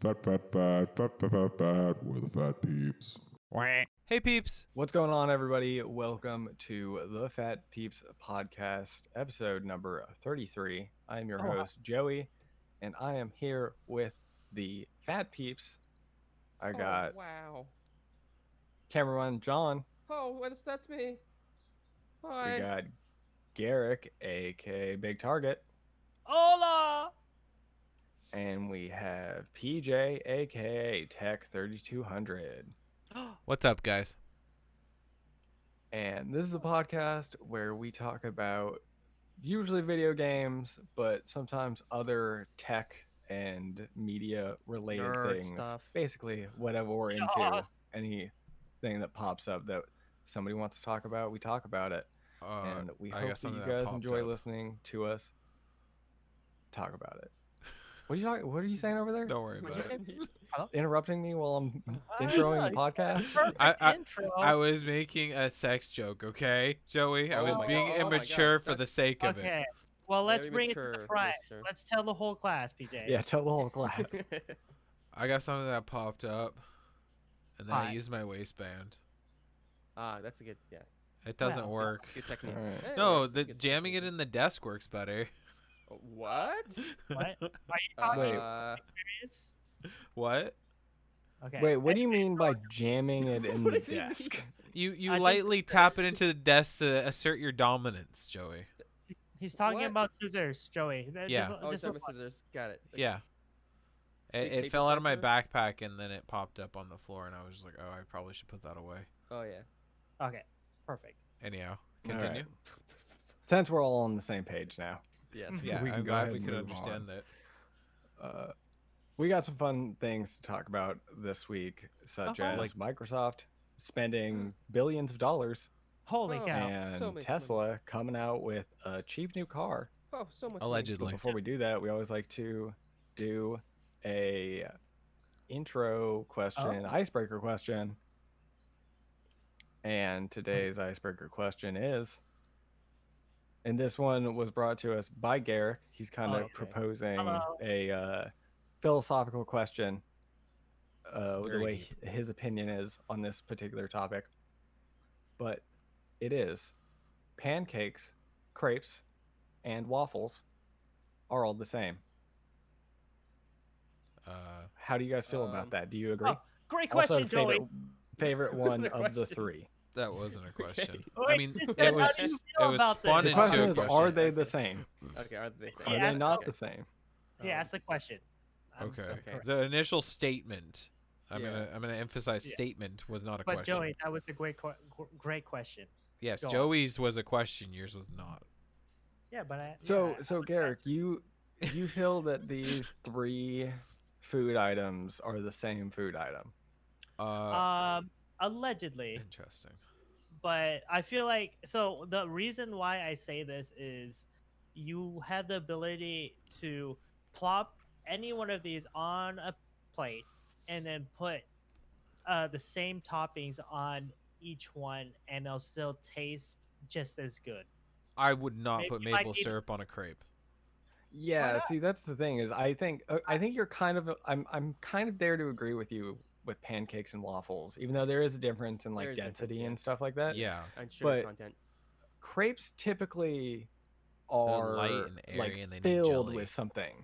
Fat, we're the Phat Peeps. Hey peeps, what's going on everybody? Welcome to the Phat Peeps podcast, episode number 33. I'm your host Joey, and I am here with the Phat Peeps. I got Cameraman John. Oh, that's me. Hi. We got Garrick, aka Big Target. Hola. And we have PJ, aka Tech 3200. What's up, guys? And this is a podcast where we talk about usually video games, but sometimes other tech and media related things. Stuff. Basically, whatever we're into, anything that pops up that somebody wants to talk about, we talk about it. And we hope that you guys enjoy listening to us talk about it. What are you saying over there? Don't worry about it. Interrupting me while I'm introing the podcast? I was making a sex joke, okay, Joey? I was being immature for the sake of it. Well, let's bring it to the front. Let's tell the whole class, PJ. Yeah, tell the whole class. I got something that popped up, and then I used my waistband. That's a good, yeah. It doesn't work. Good technique. Right. No, jamming it in the desk works better. What? Are you talking experience? What? Okay. Wait, what do you mean by jamming it in the desk? You lightly tap it into the desk to assert your dominance, Joey. He's talking about scissors, Joey. Yeah. Just talking about scissors. Got it. Okay. Yeah. It fell out of my backpack and then it popped up on the floor and I was just like, oh, I probably should put that away. Oh, yeah. Okay. Perfect. Anyhow, continue. Right. Since we're all on the same page now. Yes. Yeah, I'm glad we could understand that. We got some fun things to talk about this week, such as like Microsoft spending billions of dollars. Holy cow. And so Tesla coming out with a cheap new car. Oh, so much. Allegedly. Before we do that, we always like to do a intro question, icebreaker question. And today's icebreaker question is... And this one was brought to us by Garrick. He's kind of proposing a philosophical question, the way his opinion is on this particular topic. But it is, pancakes, crepes, and waffles are all the same. How do you guys feel about that? Do you agree? Oh, great question, also, favorite one of the three. That wasn't a question. Okay. I mean, it was spawned into a question. Are they the same? Okay, are they the same? Are they not the same? Yeah, that's the question. Okay. The initial statement, I'm gonna emphasize statement, was not a question. But Joey, that was a great question. Yes, Joey's was a question. Yours was not. Yeah, but so Garrick, you feel that these three food items are the same food item? Allegedly. Interesting. But I feel like, so the reason why I say this is you have the ability to plop any one of these on a plate and then put the same toppings on each one and they'll still taste just as good. I would not put maple syrup on a crepe. Yeah, see, that's the thing is I think you're kind of, I'm kind of there to agree with you with pancakes and waffles, even though there is a difference in like density and stuff like that. Yeah. And sugar content. Crepes typically are light and airy and they filled with something.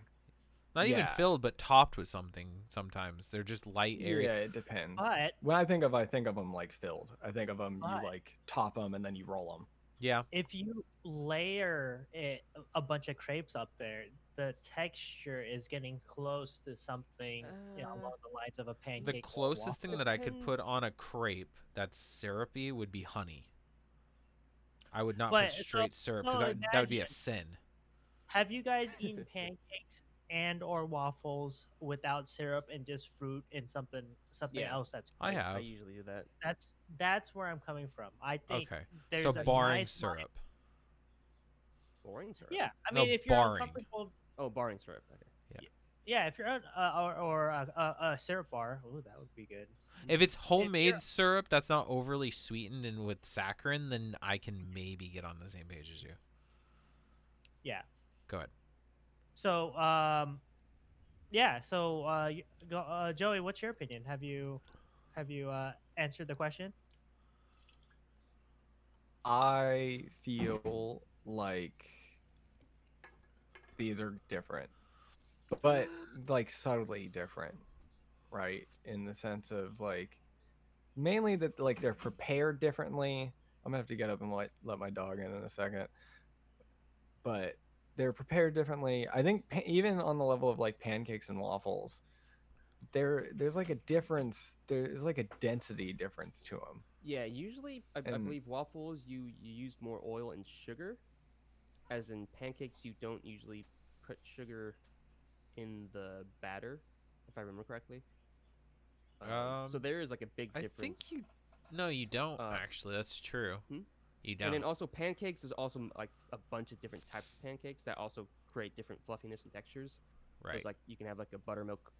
Not even filled, but topped with something sometimes. They're just light, airy. Yeah, it depends. But when I think of them like filled. I think of them, you like top them and then you roll them. Yeah. If you layer a bunch of crepes up there, the texture is getting close to something along the lines of a pancake. The closest thing that I could put on a crepe that's syrupy would be honey. I would not put straight syrup because that would be a sin. Have you guys eaten pancakes and or waffles without syrup and just fruit and something else? That's great. I have. I usually do that. That's where I'm coming from. I think there's a barring syrup. Boring syrup. Yeah, I mean, if you're uncomfortable. Oh, barring syrup. Okay. Yeah, if you're on a syrup bar, that would be good. If it's homemade syrup that's not overly sweetened and with saccharin, then I can maybe get on the same page as you. Yeah. Go ahead. So, yeah, so Joey, what's your opinion? Have you answered the question? I feel like these are different, but like subtly different, right? In the sense of like mainly that like they're prepared differently. I'm gonna have to get up and let my dog in a second, but they're prepared differently. I think even on the level of like pancakes and waffles, there's like a difference. There's like a density difference to them. Yeah, usually I believe waffles you use more oil and sugar, as in pancakes you don't usually put sugar in the batter, if I remember correctly. So there is like a big difference. I think you don't actually. That's true. Hmm? You don't. And then also pancakes is also like a bunch of different types of pancakes that also create different fluffiness and textures. Right. So it's like you can have like a buttermilk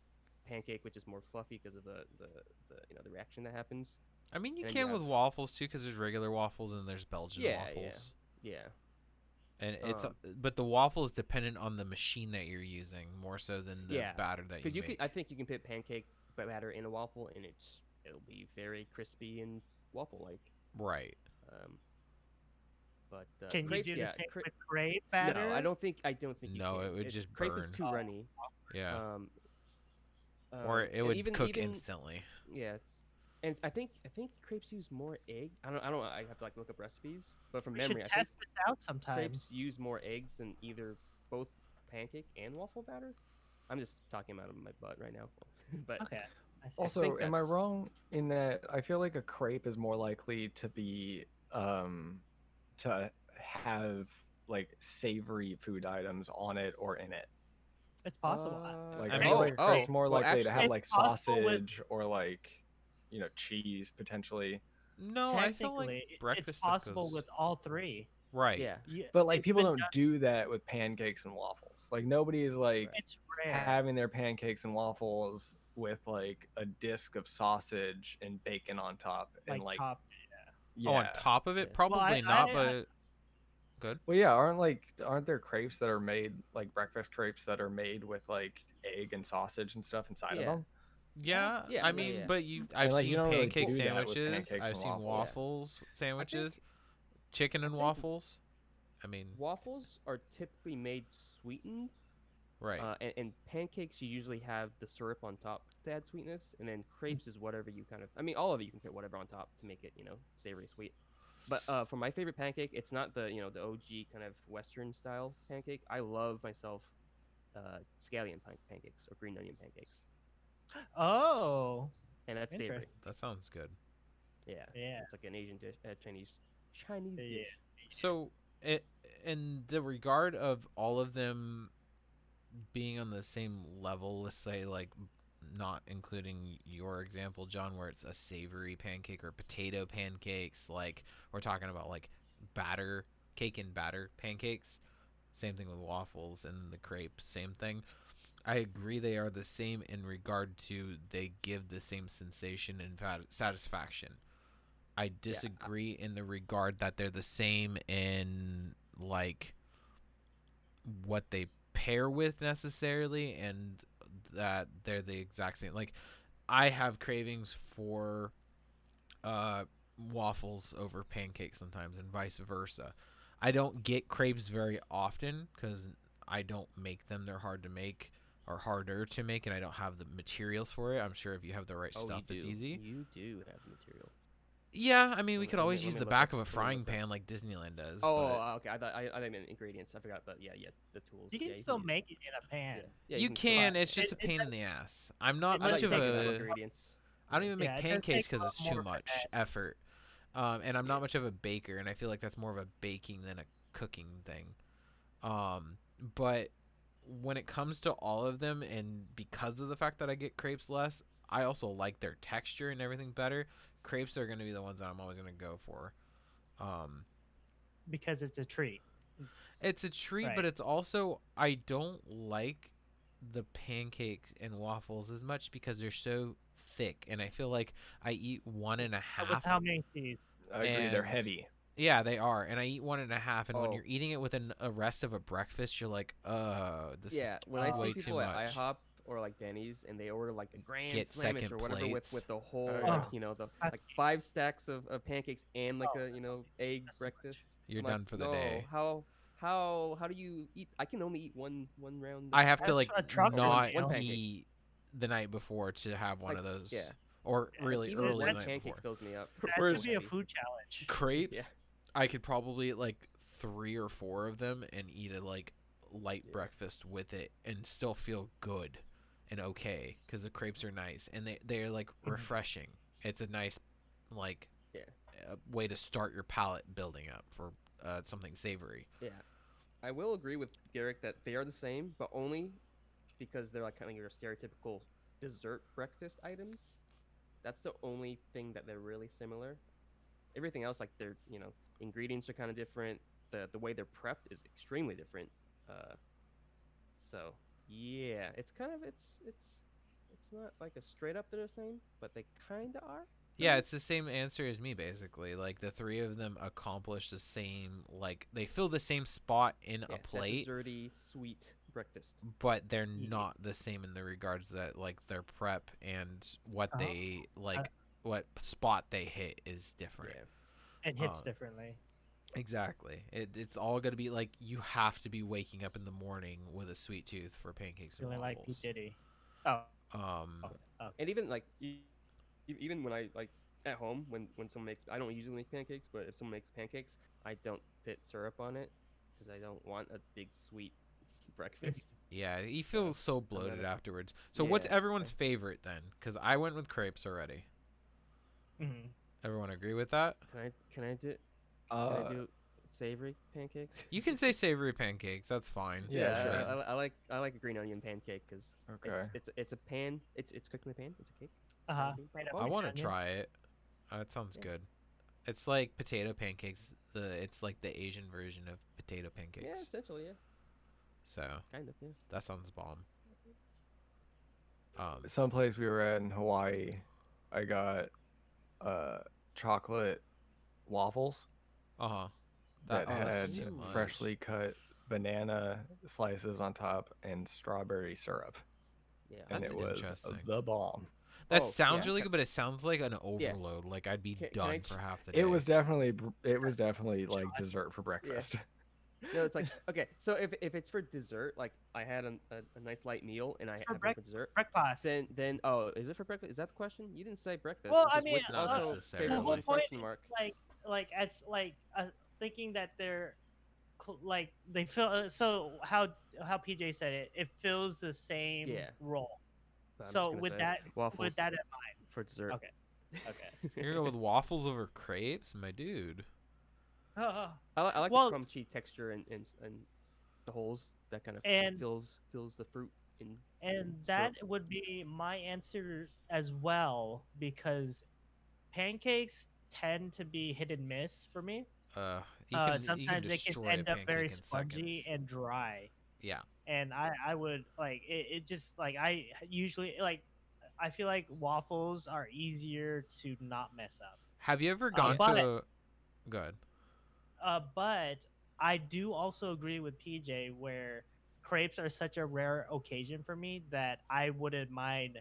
pancake, which is more fluffy because of the the reaction that happens. I mean, you can with waffles too, because there's regular waffles and there's Belgian waffles. Yeah. And it's but the waffle is dependent on the machine that you're using more so than the batter that you make. Because I think you can put pancake batter in a waffle and it'll be very crispy and waffle-like. Right. But can crepes, you do the same with crepe batter? No, I don't think. No, you can. It would just burn. Crepe is too runny. Yeah. Or it would cook instantly. Yeah. And I think crepes use more egg. I don't. I have to like look up recipes, but from memory, I test this out sometime. Crepes use more eggs than either both pancake and waffle batter. I'm just talking out of my butt right now, but okay. Also, am I wrong in that I feel like a crepe is more likely to be to have like savory food items on it or in it? It's possible. Like, I mean, it's more likely to have like sausage or like. Cheese potentially. No, I feel like breakfast it's possible with all three. Right. Yeah. But like people don't do that with pancakes and waffles. Like nobody is like it's rare. Having their pancakes and waffles with like a disc of sausage and bacon on top and like top, Oh, on top of it, probably Good. Well, yeah. Aren't there crepes that are made like breakfast crepes that are made with like egg and sausage and stuff inside of them? Yeah, I mean, but I've seen pancake sandwiches. I've seen waffles sandwiches, chicken and waffles. I mean, waffles are typically made sweetened, right? And pancakes, you usually have the syrup on top to add sweetness, and then crepes is whatever you all of it you can put whatever on top to make it, savory sweet. But for my favorite pancake, it's not the the OG kind of Western style pancake. I love myself scallion pancakes or green onion pancakes. Oh, and that's savory. That sounds good. Yeah. It's like an Asian dish, Chinese dish. So, in the regard of all of them being on the same level, let's say like not including your example, John, where it's a savory pancake or potato pancakes. Like we're talking about like batter, cake and batter pancakes. Same thing with waffles and the crepe. Same thing. I agree they are the same in regard to they give the same sensation and satisfaction. I disagree in the regard that they're the same in, like, what they pair with necessarily and that they're the exact same. Like, I have cravings for waffles over pancakes sometimes and vice versa. I don't get crepes very often because I don't make them. They're hard to make. Are harder to make, and I don't have the materials for it. I'm sure if you have the right stuff, it's easy. You do have the material. Yeah, I mean, we could always use the back of a frying pan like Disneyland does. Oh, okay. I thought meant ingredients. I forgot, but yeah, the tools. You can still make it in a pan. Yeah, you can. It's just a pain in the ass. I'm not much of a. I don't even make pancakes because it's too much effort, and I'm not much of a baker, and I feel like that's more of a baking than a cooking thing, but. When it comes to all of them, and because of the fact that I get crepes less, I also like their texture and everything better. Crepes are going to be the ones that I'm always going to go for. Because it's a treat. It's a treat, right. But it's also, I don't like the pancakes and waffles as much because they're so thick. And I feel like I eat one and a half. With how many C's? I agree, they're heavy. Yeah, they are, and I eat one and a half. And when you're eating it with a rest of a breakfast, you're like, this is way too much. When I see people at IHOP or like Denny's, and they order like the grand sandwich or whatever with the whole, you know, the like 5 stacks of pancakes and like a, you know, egg breakfast. You're done for the day. How do you eat? I can only eat one round. I have to like not eat the night before to have one of those. Yeah. Or really early the night before. Fills me up. That should be a food challenge. Crepes, I could probably eat like 3 or 4 of them and eat a like light breakfast with it and still feel good and okay because the crepes are nice and they're like refreshing. It's a nice like way to start your palate building up for something savory. Yeah, I will agree with Garrick that they are the same, but only because they're like kind of your stereotypical dessert breakfast items. That's the only thing that they're really similar. Everything else, like their, you know, ingredients are kind of different. The way they're prepped is extremely different. So yeah, it's kind of it's not like a straight up they're the same, but they kind of are. Yeah, it's the same answer as me basically. Like the three of them accomplish the same. Like they fill the same spot in a plate. That desserty, sweet breakfast. But they're not the same in the regards that like their prep and what they like, what spot they hit is different. Yeah. It hits differently. Exactly. It's all gonna be like you have to be waking up in the morning with a sweet tooth for pancakes and waffles. Like P. Diddy. And even like even when I like at home when someone makes, I don't usually make pancakes, but if someone makes pancakes, I don't put syrup on it because I don't want a big sweet breakfast. Yeah, you feel so bloated afterwards. So what's everyone's favorite then? Because I went with crepes already. Mm-hmm. Everyone agree with that? Can I do savory pancakes? You can say savory pancakes. That's fine. Yeah, sure. I like a green onion pancake because it's a pan. It's cooked in a pan. It's a cake. I want to try it. It sounds good. It's like potato pancakes. It's like the Asian version of potato pancakes. Yeah, essentially. Yeah. So kind of, yeah. That sounds bomb. Someplace we were at in Hawaii, I got chocolate waffles. That had freshly cut banana slices on top and strawberry syrup. Yeah, and it was the bomb. That sounds really good, but it sounds like an overload. Like I'd be done for half the day. It was definitely like dessert for breakfast. Yeah. No, it's like, okay, so if it's for dessert, like I had a nice light meal and I had for dessert. Breakfast. Then is it for breakfast? Is that the question? You didn't say breakfast. Well, I mean, also the whole point is like as like thinking that they're like they feel so how PJ said it fills the same role. So with that in mind for dessert. Okay. You're gonna go with waffles over crepes, my dude. I like the crunchy texture and the holes that kind of fills the fruit in. And that would be my answer as well, because pancakes tend to be hit and miss for me. Sometimes they can end up very spongy and dry. Yeah. And I would like it just like I usually like I feel like waffles are easier to not mess up. Have you ever gone Go ahead. But I do also agree with PJ where crepes are such a rare occasion for me that I wouldn't mind.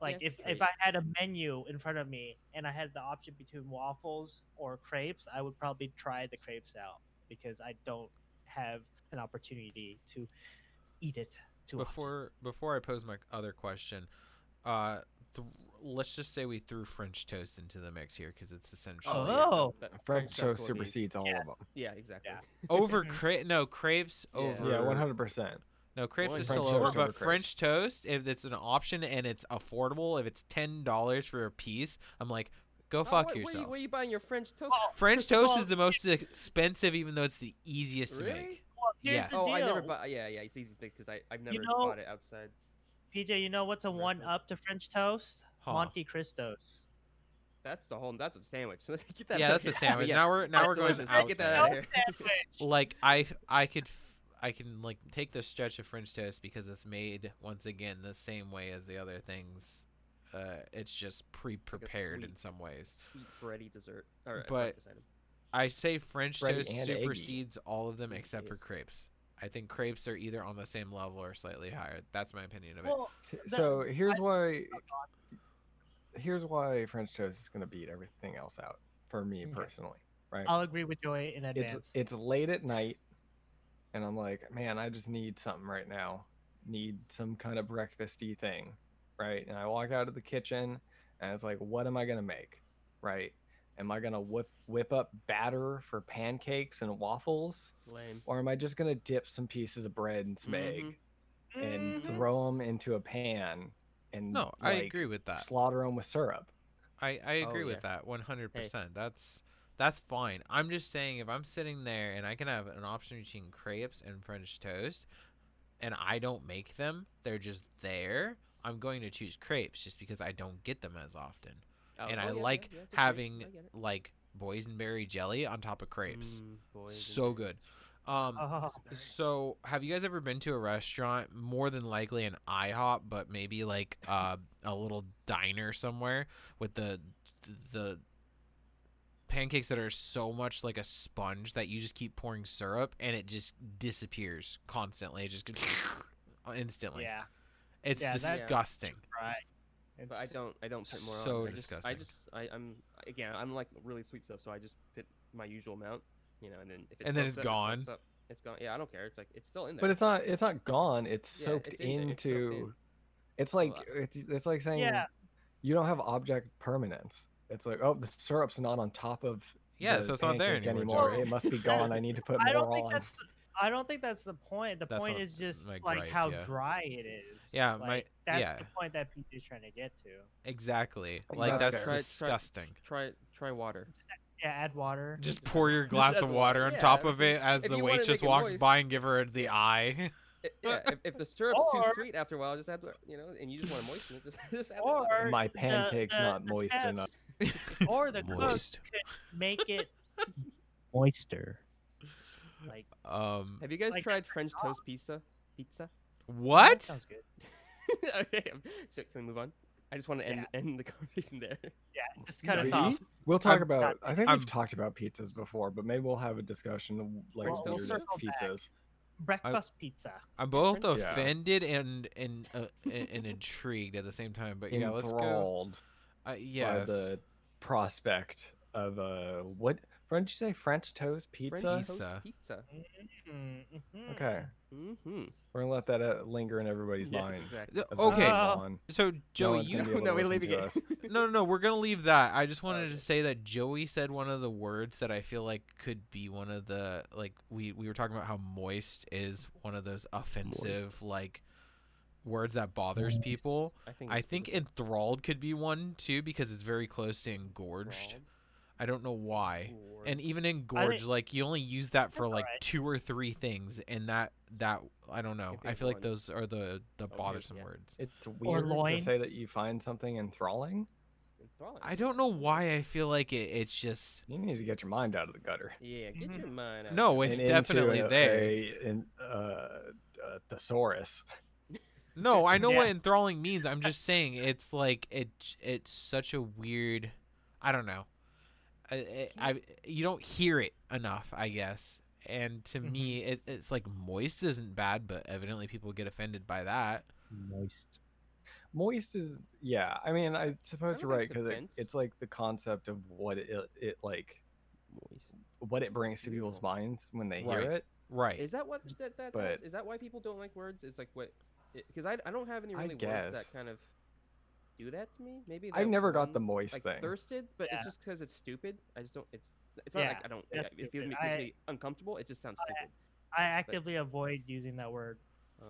Like if I had a menu in front of me and I had the option between waffles or crepes, I would probably try the crepes out because I don't have an opportunity to eat it too often. Before I pose my other question, let's just say we threw French toast into the mix here because it's essentially French toast supersedes all of them. Yeah, exactly. Yeah. Over crepes over 100%. No, crepes is still over, but French toast, if it's an option and it's affordable, if it's $10 for a piece, I'm like, go fuck yourself. Where are you buying your French toast? Oh, French toast is the most expensive, even though it's the easiest to make. Well, yes. I never bought. Yeah, it's easy to make because I've never bought it outside. PJ, you know what's a one up to French toast? Monte Cristos. That's a sandwich. So let's get that. Yeah, that's a sandwich. Yes. Now we're going to get that out of here. Like I can like take the stretch of French toast because it's made once again the same way as the other things. It's just pre-prepared in some ways. Sweet bready dessert. All right, but I say French toast supersedes all of them except for crepes. I think crepes are either on the same level or slightly higher. That's my opinion of it. Well, so here's why French toast is going to beat everything else out for me personally. Right? I'll agree with Joy in advance. It's late at night, and I'm like, man, I just need something right now. Need some kind of breakfasty thing, right? And I walk out of the kitchen, and it's like, what am I going to make, right? Am I going to whip up batter for pancakes and waffles? Lame. Or am I just going to dip some pieces of bread and some egg and throw them into a pan and I agree with that. Slaughter them with syrup? I agree with that 100%. Hey. That's fine. I'm just saying, if I'm sitting there and I can have an option between crepes and French toast and I don't make them, they're just there, I'm going to choose crepes just because I don't get them as often. Having like boysenberry jelly on top of crepes. So good. So have you guys ever been to a restaurant, more than likely an IHOP, but maybe like a little diner somewhere with the pancakes that are so much like a sponge that you just keep pouring syrup and it just disappears constantly? It just instantly. Yeah. It's disgusting. But I don't put more on. Disgusting. I'm like really sweet stuff, so I just put my usual amount, and then it's gone. Yeah, I don't care. It's like it's still in there. But it's not gone. It's soaked into. It's like it's like saying you don't have object permanence. It's like, oh, the syrup's not on top of. Yeah, so it's not there anymore. It must be gone. I need to put more on. I don't think that's the point. The point is just like how dry it is. Yeah, that's the point that Pete is trying to get to. Exactly. Like that's disgusting. Try water. Add water. Just pour your glass of water on top of it as the waitress walks by and give her the eye. If the syrup's too sweet after a while, just add, and you just want to moisten it. Just add water. My pancake's not moist enough. Or the cooks could make it moister. Like, have you guys tried French toast pizza? What? That sounds good. Okay, so can we move on? I just want to end the conversation there. Yeah, just cut us off. We'll talk about. I think we've talked about pizzas before, but maybe we'll have a discussion of like weirdest pizzas. Breakfast pizza. I'm both offended and intrigued at the same time. But yeah, let's go. By the prospect of what? Did you say French toast pizza? Pizza. Mm-hmm. Okay. Mm-hmm. We're gonna let that linger in everybody's minds. Exactly. Okay. So Joey, we're leaving it. No, we're gonna leave that. I just wanted to say that Joey said one of the words that I feel like could be one of the we were talking about how moist is one of those offensive like words that bothers people. I think enthralled could be one too because it's very close to engorged. I don't know why. And even engorge, like you only use that for like two or three things, and that I don't know. I feel like those are the bothersome words. It's weird to say that you find something enthralling. I don't know why I feel like it's just. You need to get your mind out of the gutter. Yeah, get your mind out. No, it's definitely there. In thesaurus. No, I know what enthralling means. I'm just saying it's like it's such a weird. I don't know. You don't hear it enough, I guess. And to me, it's like moist isn't bad, but evidently people get offended by that. Moist is I mean, I suppose you're right because it's like the concept of what it like, what it brings to people's minds when they hear it. Right. Is that what that is? Is that why people don't like words? It's like what? Because I don't have any really words that kind of. Do that to me? Maybe I've never got the moist thing. Thirsted, but it's just because it's stupid. I just don't. It's not like I don't. It feels me uncomfortable. It just sounds stupid. I actively avoid using that word,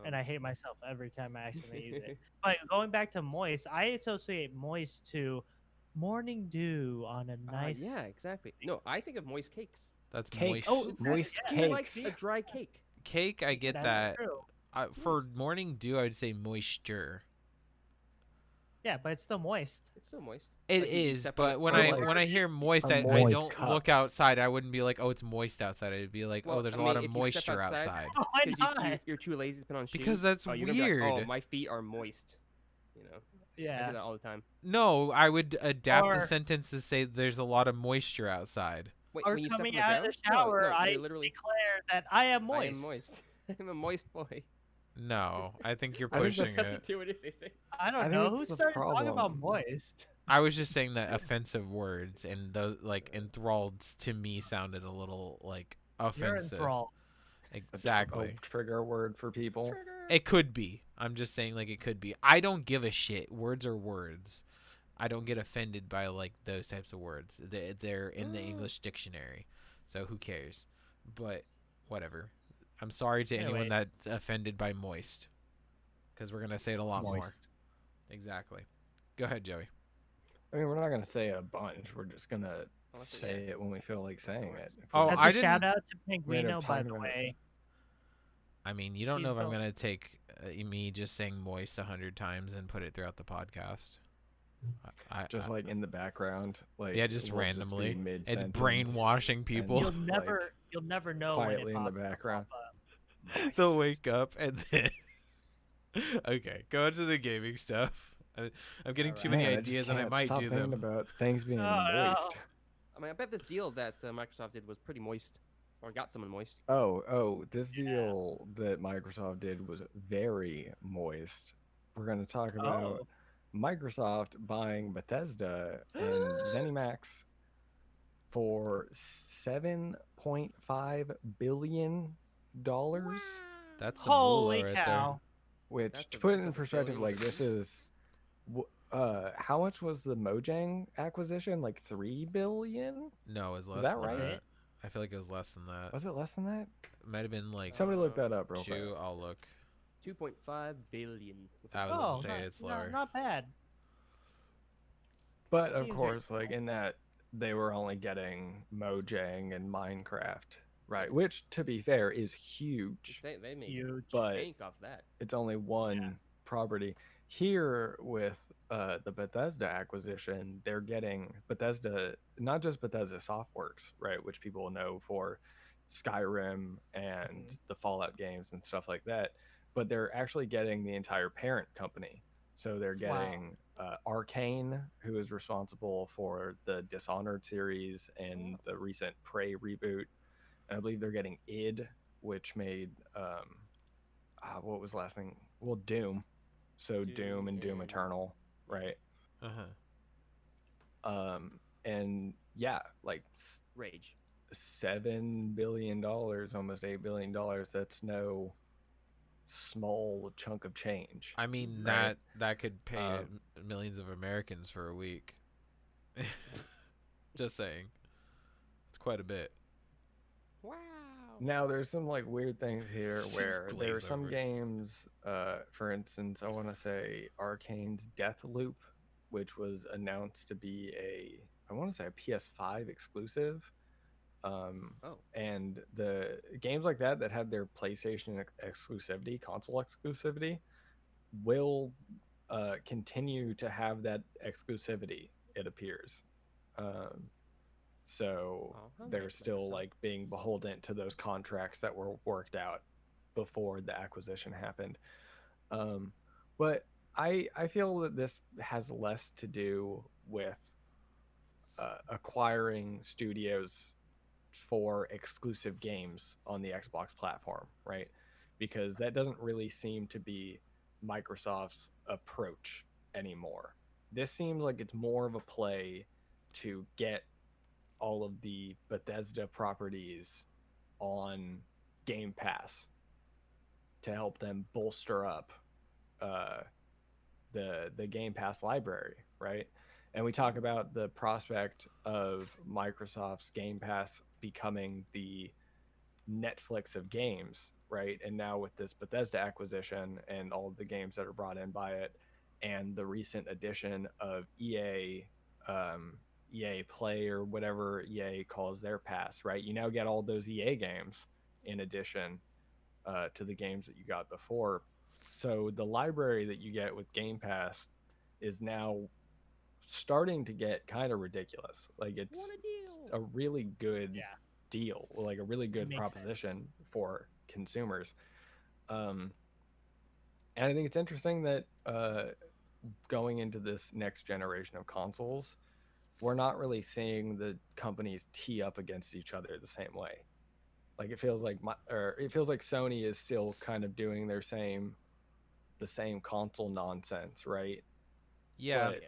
and I hate myself every time I accidentally use it. But going back to moist, I associate moist to morning dew on a nice. Yeah, exactly. No, I think of moist cakes. That's cakes. Moist. Oh, moist cakes. Like a dry cake. Cake, I get that. True. For morning dew, I would say moisture. Yeah, but it's still moist. It like is, but when I hear moist, I don't look outside. I wouldn't be like, oh, it's moist outside. I'd be like, oh, there's a lot of moisture outside. Oh, why not? You're too lazy to put on shoes. Because that's weird. Like, my feet are moist. I do that all the time. No, I would adapt the sentence to say there's a lot of moisture outside. Wait, coming out of the shower, I declare that I am moist. I'm a moist boy. No, I think you're pushing it. To do anything. I don't know who started talking about moist. I was just saying that offensive words and those like enthralled to me sounded a little like offensive. You're enthralled. Exactly. Trigger word for people. Trigger. It could be. I'm just saying like it could be. I don't give a shit. Words are words. I don't get offended by like those types of words. They're in the English dictionary. So who cares? But whatever. I'm sorry to anyone that's offended by moist, because we're going to say it a lot more. Exactly. Go ahead, Joey. I mean, we're not going to say it a bunch. We're just going to say it when we feel like saying it. Oh, that's a shout-out to Pinguino, by the way. I mean, you don't know if I'm going to take me just saying moist 100 times and put it throughout the podcast. Just like in the background. Like, yeah, just randomly. It's brainwashing people. You'll never know. Quietly when in the background. They'll wake up and then. Okay, go into the gaming stuff. I'm getting too many ideas, and I might do them. About things being moist. I mean, I bet this deal that Microsoft did was pretty moist, or got someone moist. Oh, this deal that Microsoft did was very moist. We're going to talk about Microsoft buying Bethesda and ZeniMax for $7.5 billion. That's some holy right cow! There. Which, to put it in perspective, like this is, how much was the Mojang acquisition? Like $3 billion? No, it was less. Is that right? That. I feel like it was less than that. Was it less than that? It might have been like. Somebody look that up real quick. I'll look. $2.5 billion. I was gonna say it's lower. Not bad. But of course, like in that. They were only getting Mojang and Minecraft, right? Which, to be fair, is huge. They made huge bank off that. It's only one property. Here with the Bethesda acquisition, they're getting Bethesda, not just Bethesda Softworks, right? Which people know for Skyrim and the Fallout games and stuff like that. But they're actually getting the entire parent company. So they're getting Arcane, who is responsible for the Dishonored series and the recent Prey reboot. And I believe they're getting id, which made what was the last thing? Well, Doom. So Doom and Doom Eternal, right? And yeah, like Rage. $7 billion, almost $8 billion. That's no small chunk of change. I mean, right? that could pay millions of Americans for a week. Just saying, it's quite a bit. Wow. Now there's some like weird things here where there are some games, for instance, I want to say Arcane's Deathloop, which was announced to be a PS5 exclusive. And the games like that have their PlayStation exclusivity, console exclusivity, will continue to have that exclusivity, it appears. So they're still like being beholden to those contracts that were worked out before the acquisition happened. But I feel that this has less to do with acquiring studios for exclusive games on the Xbox platform, right? Because that doesn't really seem to be Microsoft's approach anymore. This seems like it's more of a play to get all of the Bethesda properties on Game Pass to help them bolster up the Game Pass library, right? And we talk about the prospect of Microsoft's Game Pass becoming the Netflix of games, right? And now with this Bethesda acquisition and all of the games that are brought in by it, and the recent addition of EA Play or whatever EA calls their pass, right? You now get all those EA games in addition to the games that you got before. So the library that you get with Game Pass is now starting to get kind of ridiculous. Like it's a really good deal, like a really good proposition for consumers. And I think it's interesting that going into this next generation of consoles, we're not really seeing the companies tee up against each other the same way. Like it feels like Sony is still kind of doing their the same console nonsense, right? Yeah. But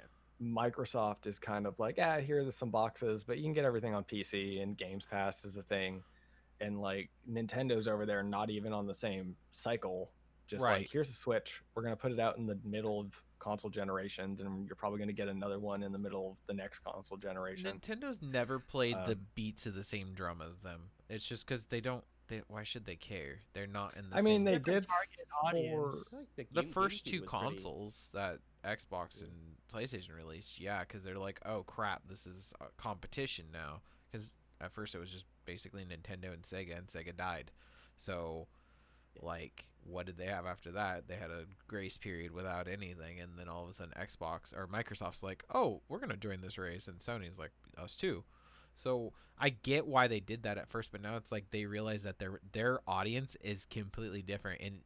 Microsoft is kind of like, here are some boxes, but you can get everything on PC, and Game Pass is a thing. And like Nintendo's over there, not even on the same cycle. Just right. Like, here's a Switch. We're going to put it out in the middle of console generations, and you're probably going to get another one in the middle of the next console generation. Nintendo's never played the beats of the same drum as them. It's just because they don't. Why should they care? They're not in the same. I mean, they did target audience. For the first two consoles that Xbox and PlayStation released, because they're like, oh crap, this is competition now. Because at first it was just basically Nintendo and Sega died. So, like, what did they have after that? They had a grace period without anything, and then all of a sudden Xbox or Microsoft's like, oh, we're going to join this race, and Sony's like, us too. So I get why they did that at first, but now it's like they realize that their audience is completely different, and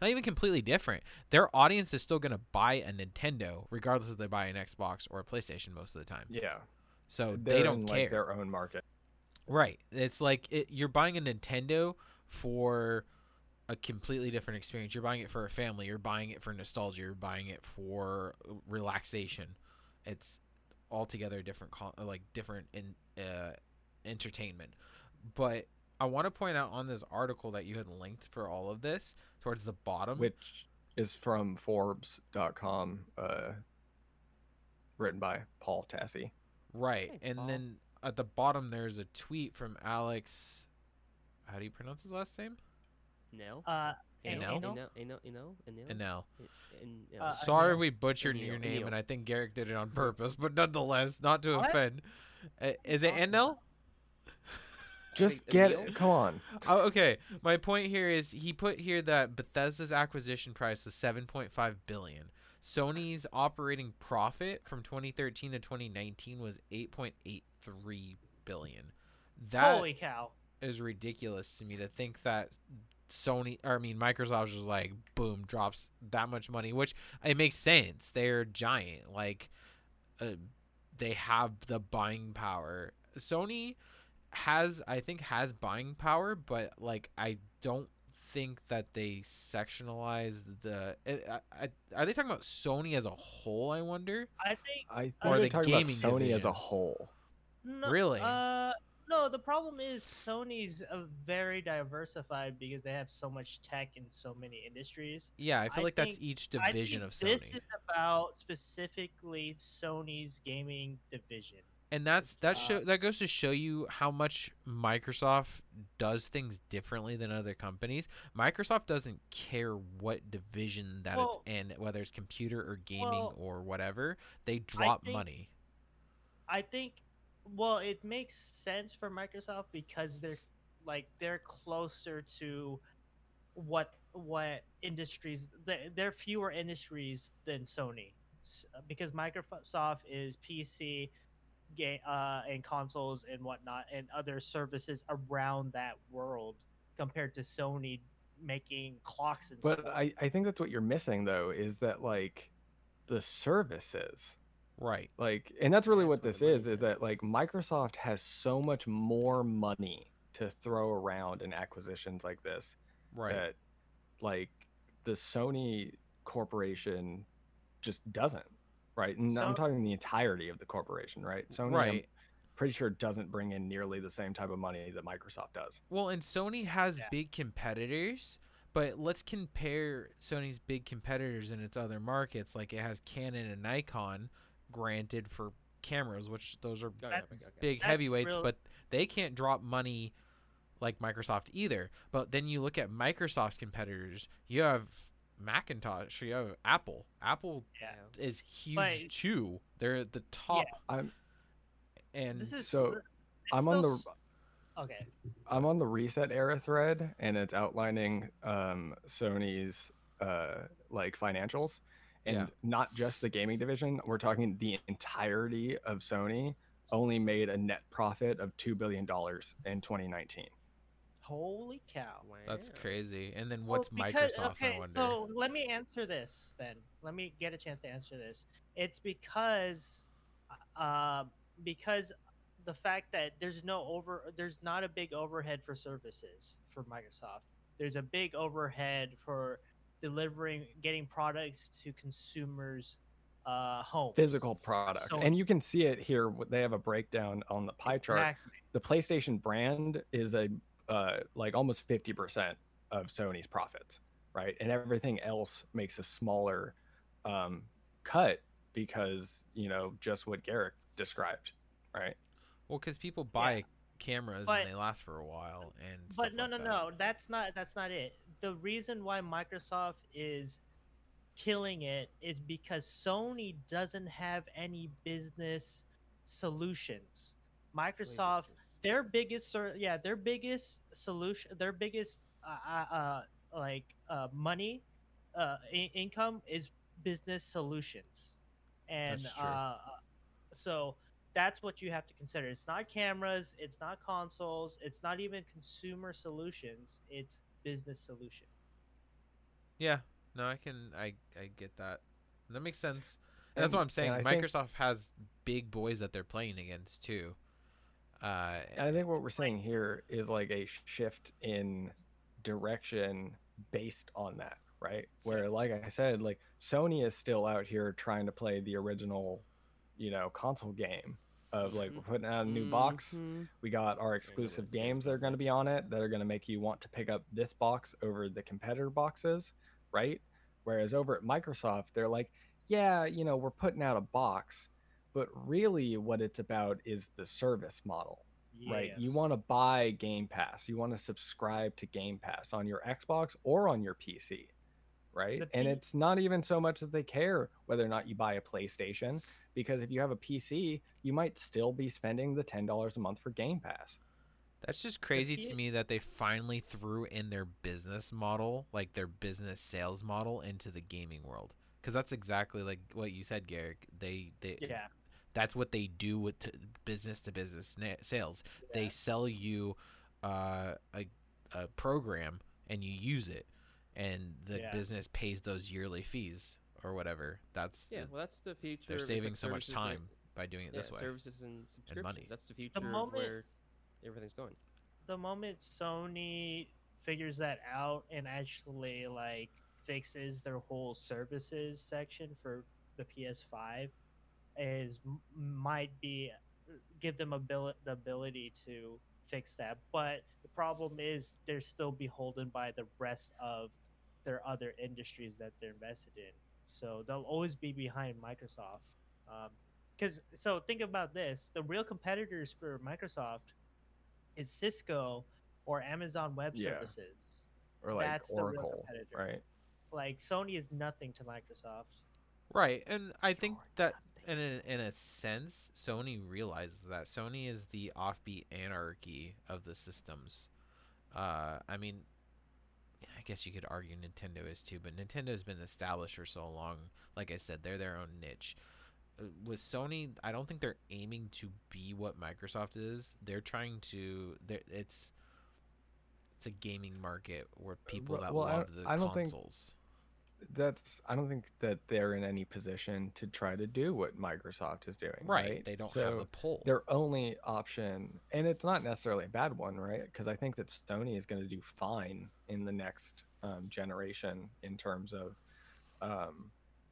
not even completely different. Their audience is still going to buy a Nintendo, regardless if they buy an Xbox or a PlayStation most of the time. Yeah. So they don't care. Like their own market. Right. It's like you're buying a Nintendo for a completely different experience. You're buying it for a family. You're buying it for nostalgia. You're buying it for relaxation. It's altogether different entertainment. But I want to point out on this article that you had linked for all of this towards the bottom, which is from Forbes.com, written by Paul Tassi. Right. Thanks, and Paul. Then at the bottom, there's a tweet from Alex. How do you pronounce his last name? No. Anil. Sorry if we butchered your name, and I think Garrick did it on purpose, but nonetheless, not to offend. Is it Anil? Just get it. Come on. Okay. My point here is he put here that Bethesda's acquisition price was $7.5 billion. Sony's operating profit from 2013 to 2019 was $8.83 billion. That Holy cow. Is ridiculous to me to think that Microsoft was like, boom, drops that much money, which it makes sense. They're giant. Like, they have the buying power. Sony has buying power, but like, I don't think that they sectionalize are they talking about Sony as a whole? I wonder. I think they're talking about Sony division. As a whole. No, really? No, the problem is Sony's very diversified because they have so much tech in so many industries. Yeah, I feel like that's each division of Sony. This is about specifically Sony's gaming division. And that goes to show you how much Microsoft does things differently than other companies. Microsoft doesn't care what division it's in, whether it's computer or gaming or whatever. They drop money. I think... Well, it makes sense for Microsoft because they're closer to what industries. They're fewer industries than Sony, because Microsoft is PC, game, and consoles and whatnot, and other services around that world compared to Sony making clocks and stuff. But I think that's what you're missing though, is that like the services. Right. Like, and that's really what this is that like Microsoft has so much more money to throw around in acquisitions like this. Right. That like the Sony corporation just doesn't. Right. And I'm talking the entirety of the corporation. Right. Sony, right. I'm pretty sure, doesn't bring in nearly the same type of money that Microsoft does. Well, and Sony has big competitors. But let's compare Sony's big competitors in its other markets. Like, it has Canon and Nikon. Granted, for cameras, which those are big heavyweights, but they can't drop money like Microsoft either. But then you look at Microsoft's competitors. You have Macintosh, you have Apple. Apple is huge too. They're at the top. Yeah. I'm on the Reset Era thread, and it's outlining Sony's like financials. And not just the gaming division, we're talking the entirety of Sony only made a net profit of $2 billion in 2019. Holy cow. Wow. That's crazy. And then Microsoft's, I wonder? So let me answer this then. Let me get a chance to answer this. It's because the fact that there's not a big overhead for services for Microsoft. There's a big overhead for getting products to consumers' homes. Physical products. So, and you can see it here. They have a breakdown on the pie chart. Exactly. The PlayStation brand is like almost 50% of Sony's profits, right? And everything else makes a smaller cut because, you know, just what Garrick described, right? Well, because people buy cameras and they last for a while, and no, that's not it. The reason why Microsoft is killing it is because Sony doesn't have any business solutions. Microsoft, their biggest income is business solutions, and so that's what you have to consider. It's not cameras, it's not consoles, it's not even consumer solutions, it's business solution. Yeah, no, I get that. That makes sense. And that's what I'm saying. Microsoft has big boys that they're playing against too. And I think what we're saying here is like a shift in direction based on that, right? Where, like I said, like Sony is still out here trying to play the original, you know, console game of like we're putting out a new box. We got our exclusive games that are going to be on it that are going to make you want to pick up this box over the competitor boxes, right? Whereas over at Microsoft, they're like, yeah, you know, we're putting out a box, but really what it's about is the service model, right? You want to buy Game Pass, you want to subscribe to Game Pass on your Xbox or on your PC, right? And it's not even so much that they care whether or not you buy a PlayStation, because if you have a PC, you might still be spending the $10 a month for Game Pass. That's just crazy to me that they finally threw in their business model, like their business sales model, into the gaming world. Because that's exactly like what you said, Garrick. That's what they do with business to business sales. Yeah. They sell you a program and you use it, and the business pays those yearly fees or whatever. That's the future. They're saving so much time by doing it this way. Services and subscriptions. And money. That's the future of where everything's going. The moment Sony figures that out and actually like fixes their whole services section for the PS5 might give them the ability to fix that. But the problem is they're still beholden by the rest of their other industries that they're invested in. So they'll always be behind Microsoft. So think about this. The real competitors for Microsoft is Cisco or Amazon Web Services. Or like that's Oracle, the real competitor. Right? Like Sony is nothing to Microsoft. Right. And I think that in a sense, Sony realizes that. Sony is the offbeat anarchy of the systems. I mean, I guess you could argue Nintendo is too, but Nintendo's been established for so long. Like I said, they're their own niche. With Sony, I don't think they're aiming to be what Microsoft is. They're trying to. It's a gaming market where people love the consoles. I don't think that they're in any position to try to do what Microsoft is doing. Right. They don't have the pull. Their only option, and it's not necessarily a bad one, right? Because I think that Sony is going to do fine in the next generation in terms of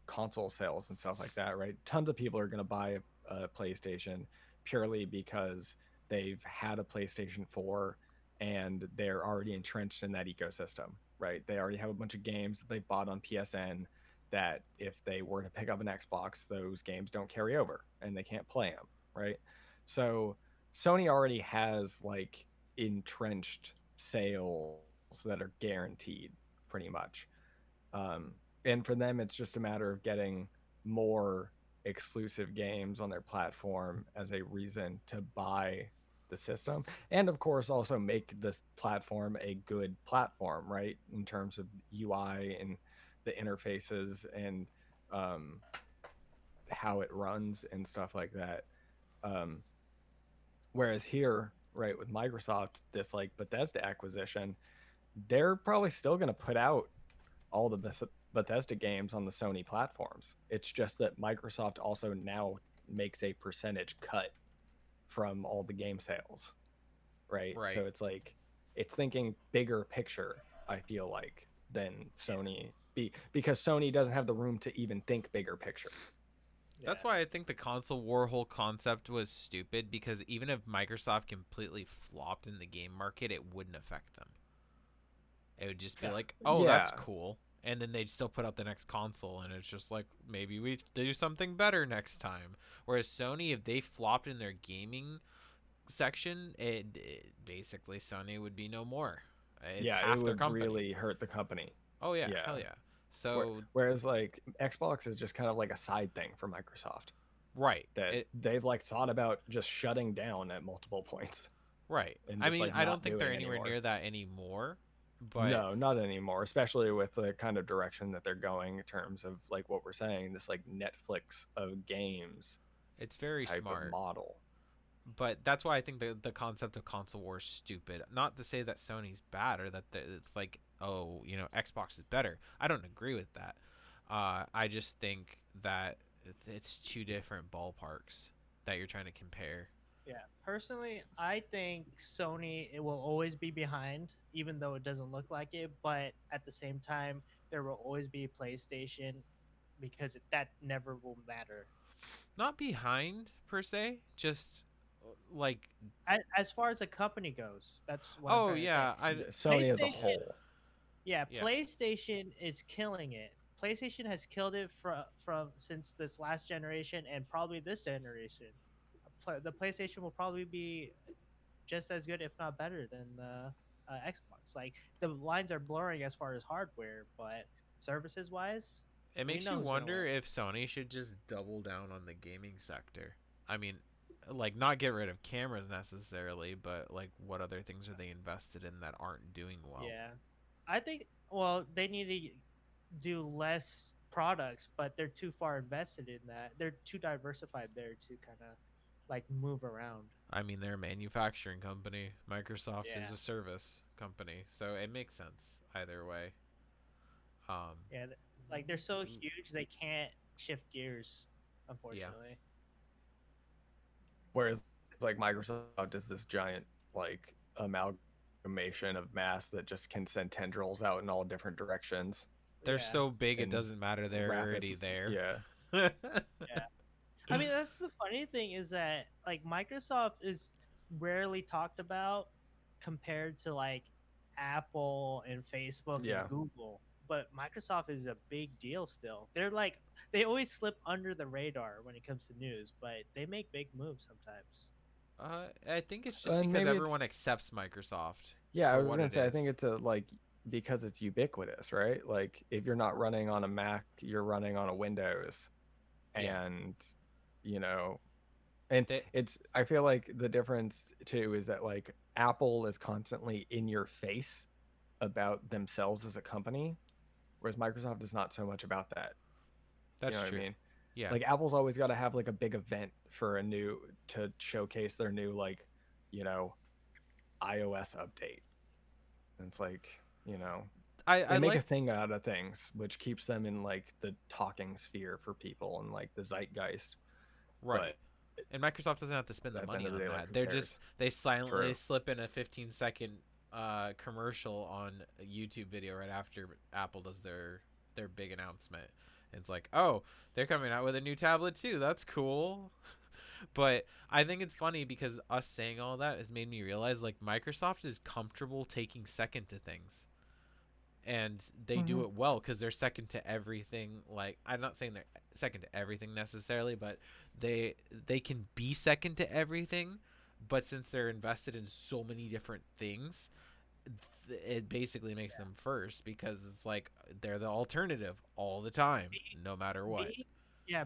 console sales and stuff like that, right? Tons of people are going to buy a PlayStation purely because they've had a PlayStation 4 and they're already entrenched in that ecosystem. Right, they already have a bunch of games that they bought on PSN that if they were to pick up an Xbox, those games don't carry over and they can't play them, right? So Sony already has like entrenched sales that are guaranteed pretty much. And for them, it's just a matter of getting more exclusive games on their platform as a reason to buy the system, and of course also make this platform a good platform, right, in terms of UI and the interfaces and how it runs and stuff like that. Whereas here, right, with Microsoft, this like Bethesda acquisition, they're probably still going to put out all the Bethesda games on the Sony platforms. It's just that Microsoft also now makes a percentage cut from all the game sales, right? So it's like, it's thinking bigger picture, I feel like, than Sony, because Sony doesn't have the room to even think bigger picture. That's why I think the console war whole concept was stupid, because even if Microsoft completely flopped in the game market, it wouldn't affect them. It would just be like, oh, that's cool. And then they'd still put out the next console, and it's just like, maybe we do something better next time. Whereas Sony, if they flopped in their gaming section, it basically Sony would be no more. It's half their company. It would really hurt the company. Oh, yeah. Hell yeah. So whereas like Xbox is just kind of like a side thing for Microsoft, right? That they've like thought about just shutting down at multiple points, right? I mean, like, I don't think they're anywhere near that anymore. But no, not anymore. Especially with the kind of direction that they're going in terms of like what we're saying, this like Netflix of games. It's very smart model. But that's why I think the concept of console war is stupid. Not to say that Sony's bad or that it's like, oh, you know, Xbox is better. I don't agree with that. I just think that it's two different ballparks that you're trying to compare. Yeah, personally, I think Sony, it will always be behind, even though it doesn't look like it. But at the same time, there will always be PlayStation, because that never will matter. Not behind, per se, just... like as far as a company goes, that's what Sony as a whole. PlayStation is killing it. PlayStation has killed it from since this last generation, and probably this generation. The PlayStation will probably be just as good, if not better, than the Xbox. Like, the lines are blurring as far as hardware, but services wise, it makes you wonder if Sony should just double down on the gaming sector. I mean, like, not get rid of cameras necessarily, but like, what other things are they invested in that aren't doing well? Yeah, I think, well, they need to do less products, but they're too far invested in that. They're too diversified there to kind of like move around. I mean, they're a manufacturing company. Microsoft is a service company, so it makes sense either way. Like, they're so huge they can't shift gears, unfortunately. Yeah. Whereas, like, Microsoft is this giant, like, amalgamation of mass that just can send tendrils out in all different directions. They're so big, it doesn't matter. They're already there. Yeah. Yeah. I mean, that's the funny thing, is that, like, Microsoft is rarely talked about compared to, like, Apple and Facebook and Google. But Microsoft is a big deal still. They're like, they always slip under the radar when it comes to news, but they make big moves sometimes. I think it's just because everyone accepts Microsoft. Yeah, I was going to say, I think it's because it's ubiquitous, right? Like, if you're not running on a Mac, you're running on a Windows. Yeah. And, you know, I feel like the difference too is that, like, Apple is constantly in your face about themselves as a company. Whereas Microsoft is not so much about that. That's true. I mean? Yeah. Like, Apple's always got to have like a big event to showcase their new, like, you know, iOS update. And it's like, you know, they make a thing out of things, which keeps them in like the talking sphere for people and like the zeitgeist. Right. But, and Microsoft doesn't have to spend the money on that. Like, they silently slip in a 15-second commercial on a YouTube video right after Apple does their big announcement. It's like, oh, they're coming out with a new tablet too. That's cool. But I think it's funny because us saying all that has made me realize, like, Microsoft is comfortable taking second to things. And they do it well because they're second to everything. Like, I'm not saying they're second to everything necessarily, but they can be second to everything. But since they're invested in so many different things, it basically makes them first, because it's like they're the alternative all the time, no matter what.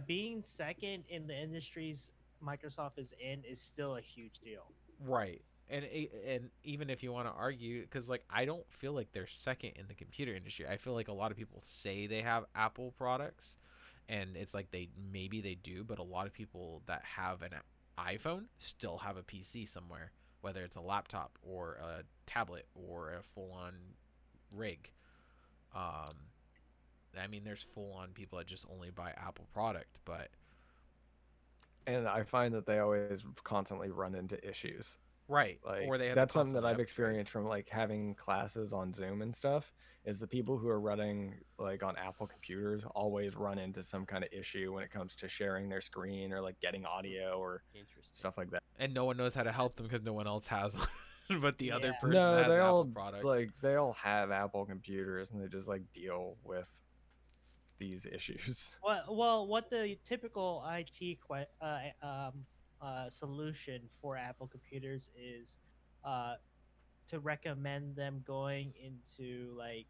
Being second in the industries Microsoft is in is still a huge deal. Right. And even if you want to argue, because, like, I don't feel like they're second in the computer industry. I feel like a lot of people say they have Apple products, and it's like maybe they do, but a lot of people that have an iPhone still have a PC somewhere, whether it's a laptop or a tablet or a full-on rig. I mean, there's full-on people that just only buy Apple product, but And I find that they always constantly run into issues. Right. Like, or they have that's something that I've experienced from like having classes on Zoom and stuff, is the people who are running like on Apple computers always run into some kind of issue when it comes to sharing their screen or like getting audio or stuff like that. And no one knows how to help them because no one else has but the other person has an Apple product. Like they all have Apple computers and they just like deal with these issues. Well, what the typical IT solution for Apple computers is to recommend them going into like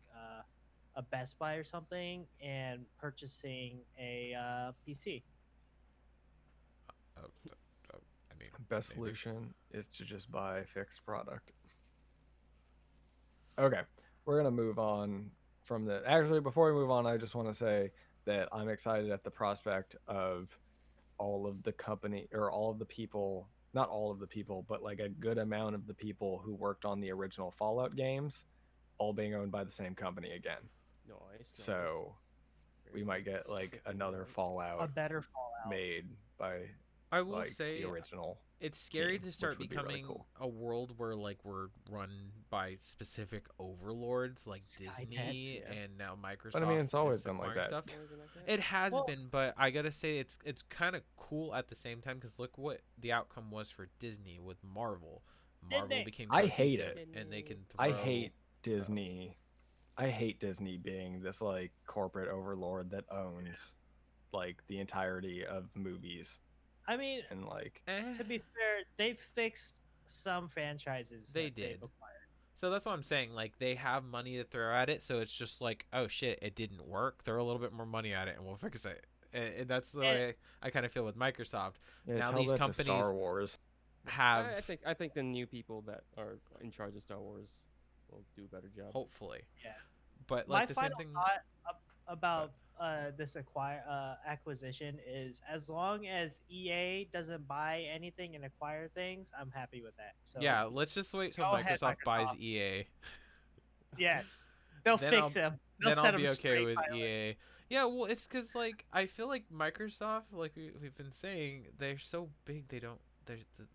a Best Buy or something and purchasing a PC. I mean, best solution is to just buy a fixed product. Okay, we're gonna move on from the. Actually, before we move on, I just want to say that I'm excited at the prospect of all of the company or all of the people, not all of the people, but like a good amount of the people who worked on the original Fallout games all being owned by the same company again. Nice. So we might get like another Fallout, a better Fallout made by I will like say the original. It's scary to start becoming really cool. A world where like we're run by specific overlords like Disney and now Microsoft. But I mean, it's always been like that. It has been, but I gotta say it's kind of cool at the same time because look what the outcome was for Disney with Marvel. Marvel became. I hate it, and they can. I hate Disney. I hate Disney being this like corporate overlord that owns like the entirety of movies. I mean, and like, to be fair, they fixed some franchises. They did. So that's what I'm saying. Like, they have money to throw at it, so it's just like, oh, shit, it didn't work. Throw a little bit more money at it, and we'll fix it. And that's the way I kind of feel with Microsoft. Yeah, now these companies Star Wars. Have... I think the new people that are in charge of Star Wars will do a better job. Hopefully. Yeah. But, like, the same thing... My final thought about... this acquisition is as long as EA doesn't buy anything and acquire things, I'm happy with that. So yeah, let's just wait till Microsoft buys EA. Yes, they'll fix them. Then I'll be okay with EA. Yeah, well, it's because like I feel like Microsoft, like we've been saying, they're so big they don't.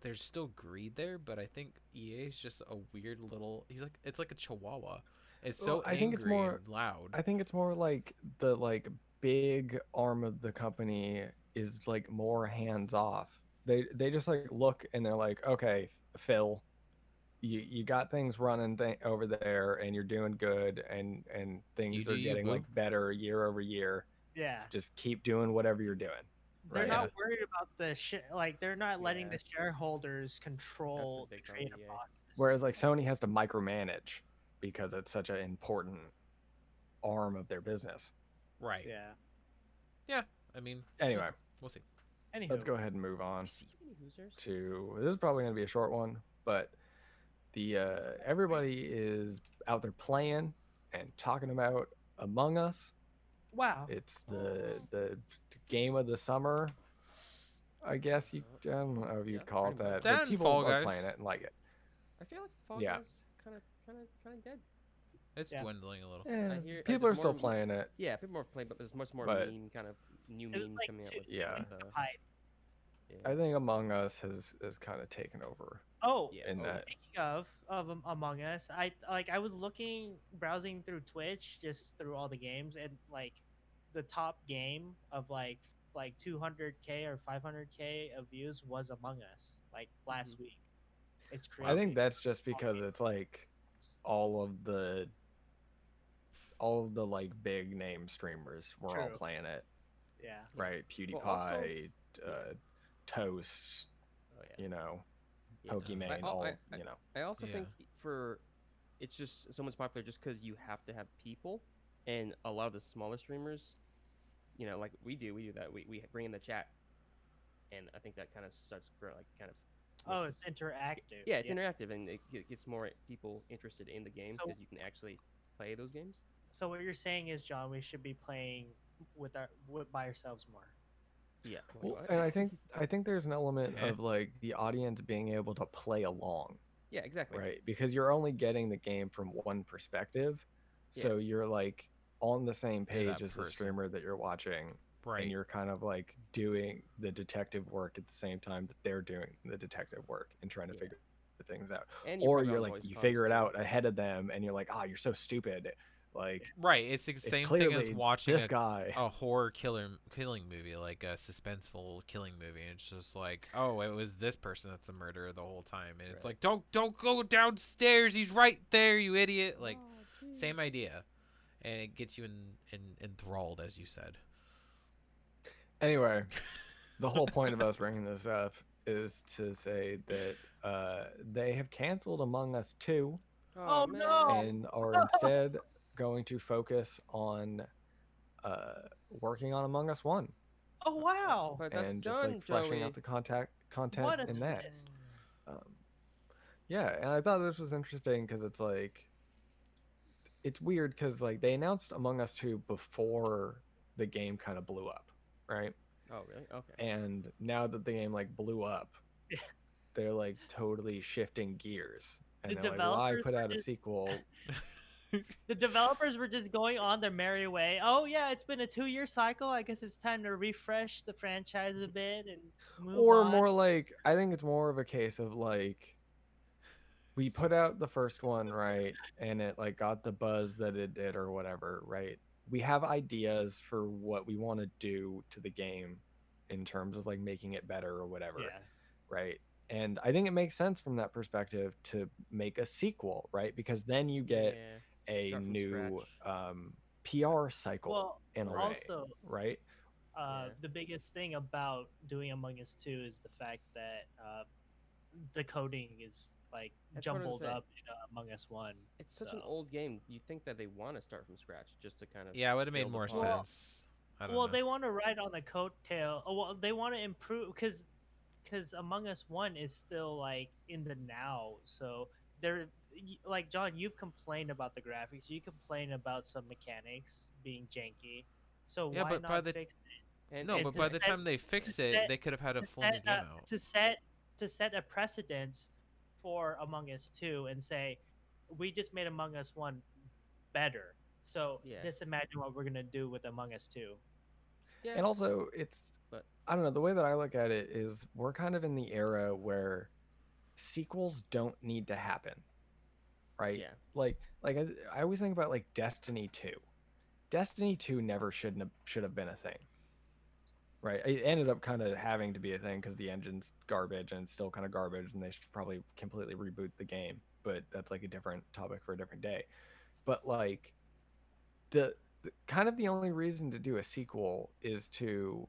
There's still greed there, but I think EA is just a weird little. He's like it's like a chihuahua. It's so angry and loud. I think it's more like the like big arm of the company is like more hands off. They just like look and they're like, okay, Phil, you got things running over there and you're doing good and things are getting like better year over year. Yeah. Just keep doing whatever you're doing. They're not worried about the shit. Like they're not letting the shareholders control the creative process. Whereas like Sony has to micromanage. Because it's such an important arm of their business. Right. Yeah. Yeah. I mean, anyway. We'll see. Anywho. Let's go ahead and move on to... This is probably going to be a short one, but the everybody is out there playing and talking about Among Us. Wow. It's the game of the summer, I guess. I don't know if you'd call it that. But people are playing it and like it. I feel like Fall Guys kind of dead. It's dwindling a little. Yeah. I hear, people are still playing it. Yeah, people are playing, but there's much more mean kind of new memes like coming out with I think Among Us has kind of taken over. Oh, speaking of Among Us, I was browsing through Twitch just through all the games and like the top game of like 200K or 500K of views was Among Us like last week. It's crazy. I think that's just because it's like all of the like big name streamers were all playing it. Yeah. Right. PewDiePie, Toast, you know, Pokimane, you know. I also think it's just so much popular just because you have to have people, and a lot of the smaller streamers, you know, like we do that. We bring in the chat, and I think that kind of starts kind of. Oh, it's interactive. Yeah, it's interactive, and it gets more people interested in the game because you can actually play those games. So what you're saying is, John, we should be playing by ourselves more. Yeah. Well, and I think there's an element of like the audience being able to play along. Yeah, exactly. Right, because you're only getting the game from one perspective, so you're like on the same page as the streamer that you're watching, Right. And you're kind of like doing the detective work at the same time that they're doing the detective work and trying to figure the things out. Or you're like, you figure it out ahead of them and you're like, oh, you're so stupid. Like, right. It's the same thing as watching this a horror killing movie, like a suspenseful killing movie. And it's just like, oh, it was this person that's the murderer the whole time. And it's like, don't go downstairs. He's right there, you idiot. Like, oh, same idea. And it gets you enthralled, as you said. Anyway, the whole point of us bringing this up is to say that they have canceled Among Us 2. Oh, no! And are instead going to focus on working on Among Us 1. Oh, wow! But that's and just done, like fleshing out the content in that. Yeah, and I thought this was interesting because it's like, it's weird because like they announced Among Us 2 before the game kind of blew up, right? Oh, really? Okay. And now that the game like blew up, they're like totally shifting gears. And the developers like, why put out a sequel? The developers were just going on their merry way. Oh yeah, it's been a 2-year cycle. I guess it's time to refresh the franchise a bit and move on. More like, I think it's more of a case of like, we put out the first one, right? And it like got the buzz that it did or whatever, right? We have ideas for what we want to do to the game in terms of like making it better or whatever, right? And I think it makes sense from that perspective to make a sequel, right? Because then you get a new PR cycle in a way, right? The biggest thing about doing Among Us 2 is the fact that the coding is like jumbled up in Among Us 1. It's such an old game. You'd think that they want to start from scratch just to kind of... Yeah, it would have made more sense. Well, they want to ride on the coattail. Well, they want to improve because Among Us 1 is still like in the now, so they're like, John, you've complained about the graphics, you complain about some mechanics being janky, so yeah, why but not by the... fix it? And, no, but by the time they fix it, they could have had a full new game out. To set a precedence for Among Us 2 and say, we just made Among Us 1 better, so just imagine what we're gonna do with Among Us 2. Yeah. And also, it's... I don't know, the way that I look at it is we're kind of in the era where sequels don't need to happen, right? Yeah. Like I always think about like Destiny 2. Destiny 2 never should have been a thing, right? It ended up kind of having to be a thing because the engine's garbage and it's still kind of garbage, and they should probably completely reboot the game, but that's like a different topic for a different day. But like the kind of the only reason to do a sequel is to...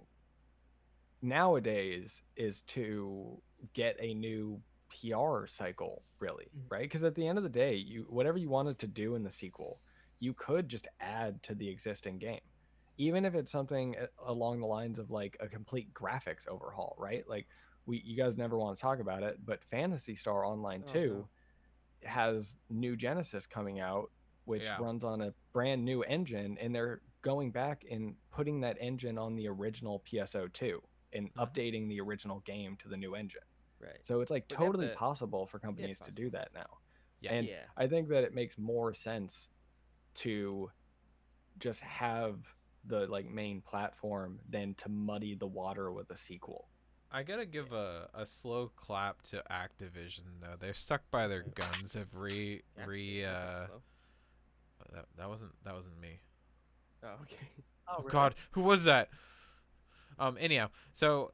nowadays is to get a new PR cycle, really, right? Because at the end of the day, you whatever you wanted to do in the sequel, you could just add to the existing game, even if it's something along the lines of like a complete graphics overhaul, right? Like you guys never want to talk about it, but Phantasy Star Online 2 has New Genesis coming out, which runs on a brand new engine, and they're going back and putting that engine on the original PSO2. And updating the original game to the new engine, right? So it's like totally possible for companies to do that now, and I think that it makes more sense to just have the like main platform than to muddy the water with a sequel. I gotta give a slow clap to Activision though. They've stuck by their guns. Have that wasn't me. Oh, okay. Oh really? God, who was that? Anyhow, so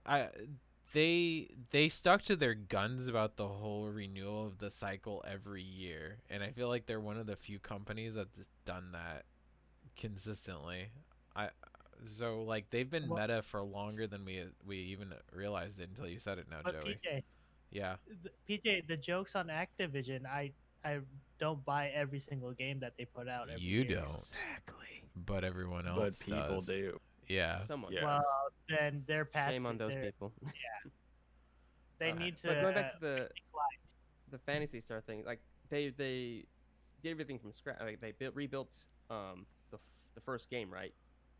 they stuck to their guns about the whole renewal of the cycle every year, and I feel like they're one of the few companies that's done that consistently. So like they've been meta for longer than we even realized it until you said it now, but Joey. PJ, the joke's on Activision. I don't buy every single game that they put out. Every year. Don't exactly, but everyone else does. But people do. Yeah. Well, then they're passing. Shame on those people. Yeah. They need to. But going back to the Phantasy Star thing, like they did everything from scratch. Like they rebuilt the first game, right,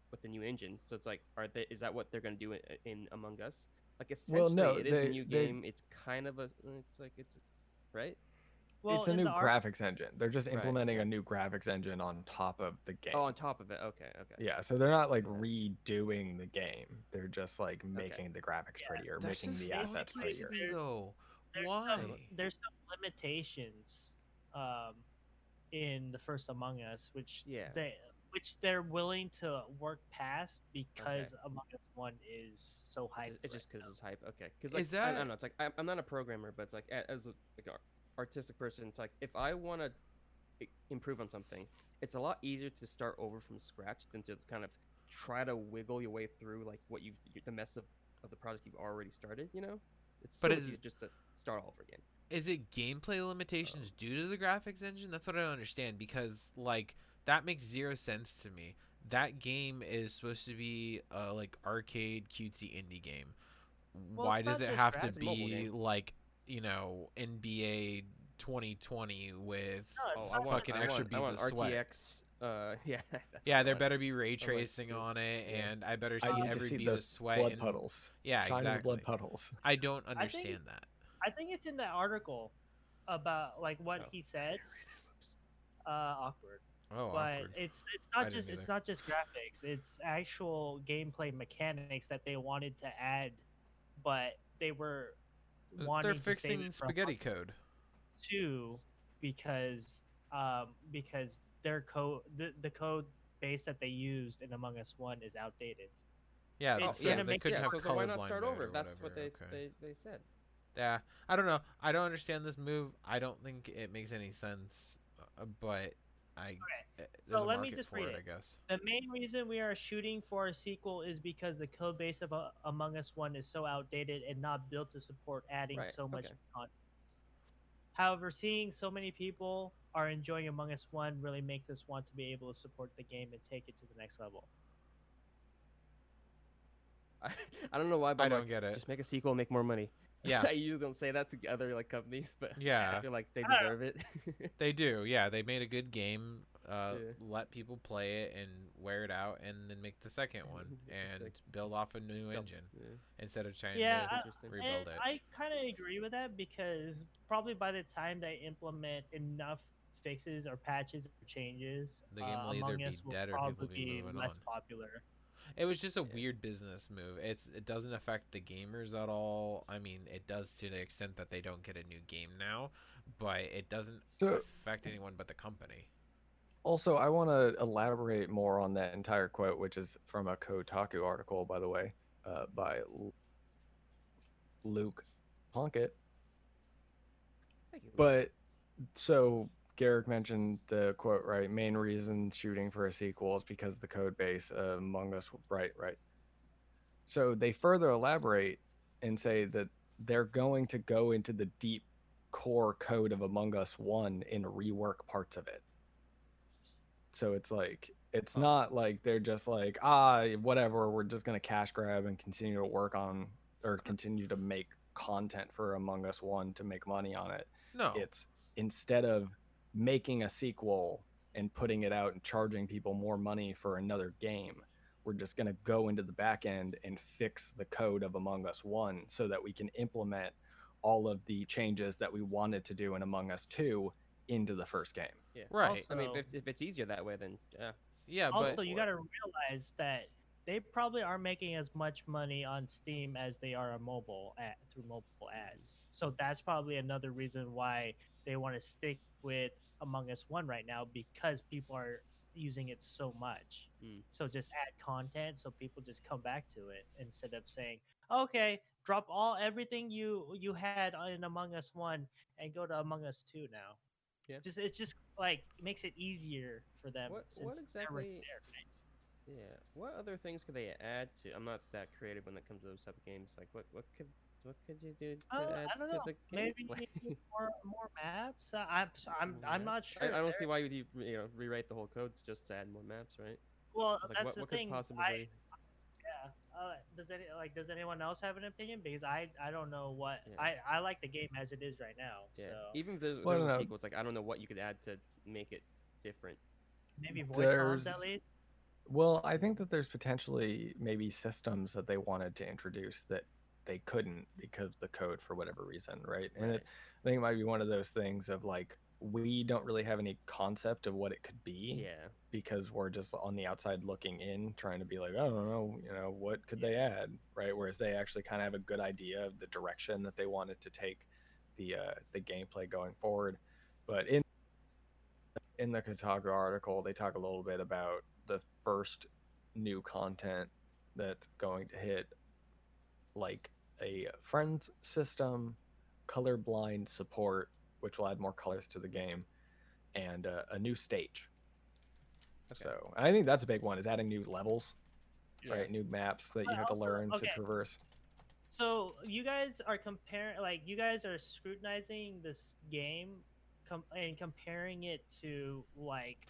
with the new engine. So it's like, is that what they're gonna do in Among Us? Like essentially, it is a new game. It's kind of a. It's like it's, right. Well, it's a new graphics engine. They're just implementing a new graphics engine on top of the game. Oh, on top of it. Okay, okay. Yeah, so they're not like redoing the game. They're just like making the graphics prettier, making the assets prettier. There's some limitations in the first Among Us, which they're willing to work past because Among Us 1 is so hyped. It's just because it's hype. Okay. Because like, I don't know. It's like I'm not a programmer, but it's like as like an artistic person, it's like if I want to improve on something, it's a lot easier to start over from scratch than to kind of try to wiggle your way through like what you've the mess of the project you've already started. You know, it's so easy just to start all over again. Is it gameplay limitations due to the graphics engine? That's what I don't understand because like. That makes zero sense to me. That game is supposed to be a like arcade cutesy indie game. Well, why does it have to be like, you know, NBA 2020 with fucking extra beats of sweat? RTX, yeah, there better be ray tracing on it, and I better see every beat of sweat. Blood puddles. Yeah, exactly. Blood puddles. I don't understand that. I think it's in that article about like what he said. Awkward. Oh, but awkward. It's not just graphics. It's actual gameplay mechanics that they wanted to add, but they were wanting to fixing save it from spaghetti code two because their code the code base that they used in Among Us 1 is outdated. Yeah, they couldn't have colorblind. Why not start over? That's what they said. Yeah, I don't know. I don't understand this move. I don't think it makes any sense, but. So let me just read it. I guess the main reason we are shooting for a sequel is because the code base of Among Us 1 is so outdated and not built to support adding so much content. However, seeing so many people are enjoying Among Us 1 really makes us want to be able to support the game and take it to the next level. I don't know why, but I don't get it. Just make a sequel and make more money. Yeah, you don't say that to other like companies, but I feel like they deserve it. They do, yeah. They made a good game. Let people play it and wear it out, and then make the second one and build off a new engine instead of trying to rebuild it. I kind of agree with that because probably by the time they implement enough fixes or patches or changes, the game will either be dead or people will be less popular. It was just a weird business move. It doesn't affect the gamers at all. I mean, it does to the extent that they don't get a new game now, but it doesn't affect anyone but the company. Also, I want to elaborate more on that entire quote, which is from a Kotaku article, by the way, by Luke Plunkett. But so... Garrick mentioned the quote, right? Main reason shooting for a sequel is because the code base Among Us, right. So they further elaborate and say that they're going to go into the deep core code of Among Us 1 and rework parts of it. So it's like, it's not like they're just like, whatever, we're just going to cash grab and continue to work on or continue to make content for Among Us 1 to make money on it. No. It's instead of making a sequel and putting it out and charging people more money for another game, we're just going to go into the back end and fix the code of Among Us 1 so that we can implement all of the changes that we wanted to do in Among Us 2 into the first game. Yeah. Right. Also, I mean, if it's easier that way, then yeah. Also, but you got to realize that they probably aren't making as much money on Steam as they are on mobile through mobile ads. So that's probably another reason why they want to stick with Among Us 1 right now because people are using it so much. So just add content so people just come back to it instead of saying, okay, drop everything you had in Among Us 1 and go to Among Us 2 now. Yeah. It's just like makes it easier for them. What exactly? They're right there, right? Yeah. What other things could they add to? I'm not that creative when it comes to those type of games. Like, what could you do to add I don't know. To the game? Maybe more maps. I'm not sure. I don't see why you know rewrite the whole code just to add more maps, right? Well, like, that's the thing. What could possibly? Does anyone else have an opinion? Because I don't know what I like the game as it is right now. Yeah. So even if there's a sequel, it's like I don't know what you could add to make it different. Maybe voice comms at least. Well, I think that there's potentially maybe systems that they wanted to introduce that they couldn't because of the code for whatever reason, right? And it, I think it might be one of those things of like, we don't really have any concept of what it could be, because we're just on the outside looking in, trying to be like, oh, I don't know, you know, what could they add, right? Whereas they actually kind of have a good idea of the direction that they wanted to take the gameplay going forward. But in the Kotaku article, they talk a little bit about the first new content that's going to hit, like a friends system, colorblind support, which will add more colors to the game, and a new stage. Okay. So, and I think that's a big one, is adding new levels, right? New maps that you have to learn to traverse. So you guys are comparing, like, you guys are scrutinizing this game and comparing it to like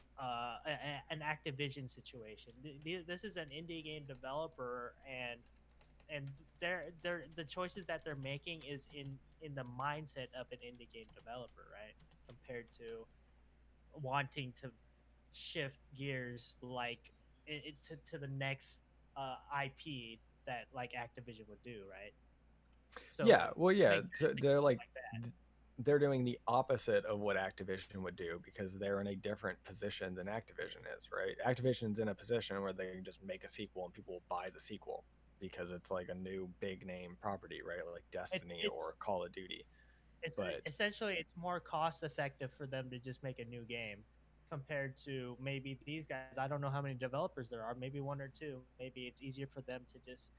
an Activision situation. This is an indie game developer, and they're the choices that they're making is in the mindset of an indie game developer, right? Compared to wanting to shift gears like to the next IP that like Activision would do, right? So they're like that. They're doing the opposite of what Activision would do because they're in a different position than Activision is, right? Activision's in a position where they can just make a sequel and people will buy the sequel because it's like a new big name property, right? Like Destiny or Call of Duty. But essentially, it's more cost effective for them to just make a new game compared to maybe these guys. I don't know how many developers there are, maybe one or two. Maybe it's easier for them to just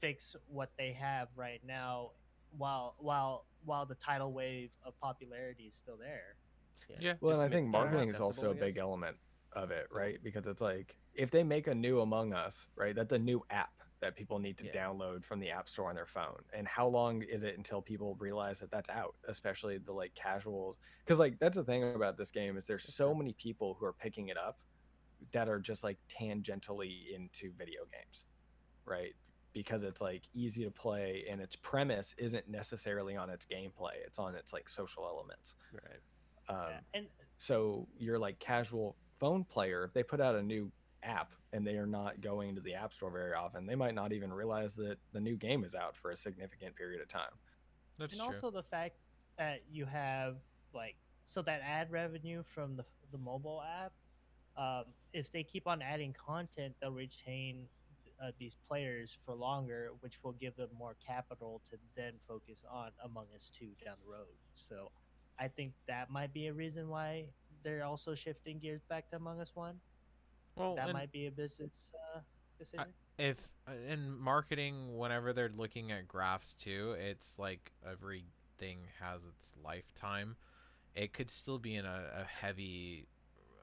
fix what they have right now while the tidal wave of popularity is still there. Well, I think marketing is also a big element of it, right? Because it's like, if they make a new Among Us, right, that's a new app that people need to download from the app store on their phone. And how long is it until people realize that that's out, especially the like casuals? Because like, that's the thing about this game, is there's so many people who are picking it up that are just like tangentially into video games, right? Because it's like easy to play, and its premise isn't necessarily on its gameplay. It's on its like social elements. Right. And so you're like casual phone player, if they put out a new app and they are not going to the app store very often, they might not even realize that the new game is out for a significant period of time. That's true. And also the fact that you have like, so that ad revenue from the mobile app, if they keep on adding content, they'll retain these players for longer, which will give them more capital to then focus on Among Us 2 down the road. So I think that might be a reason why they're also shifting gears back to Among Us 1. Well, that might be a business decision. If in marketing, whenever they're looking at graphs too, it's like everything has its lifetime. It could still be in a heavy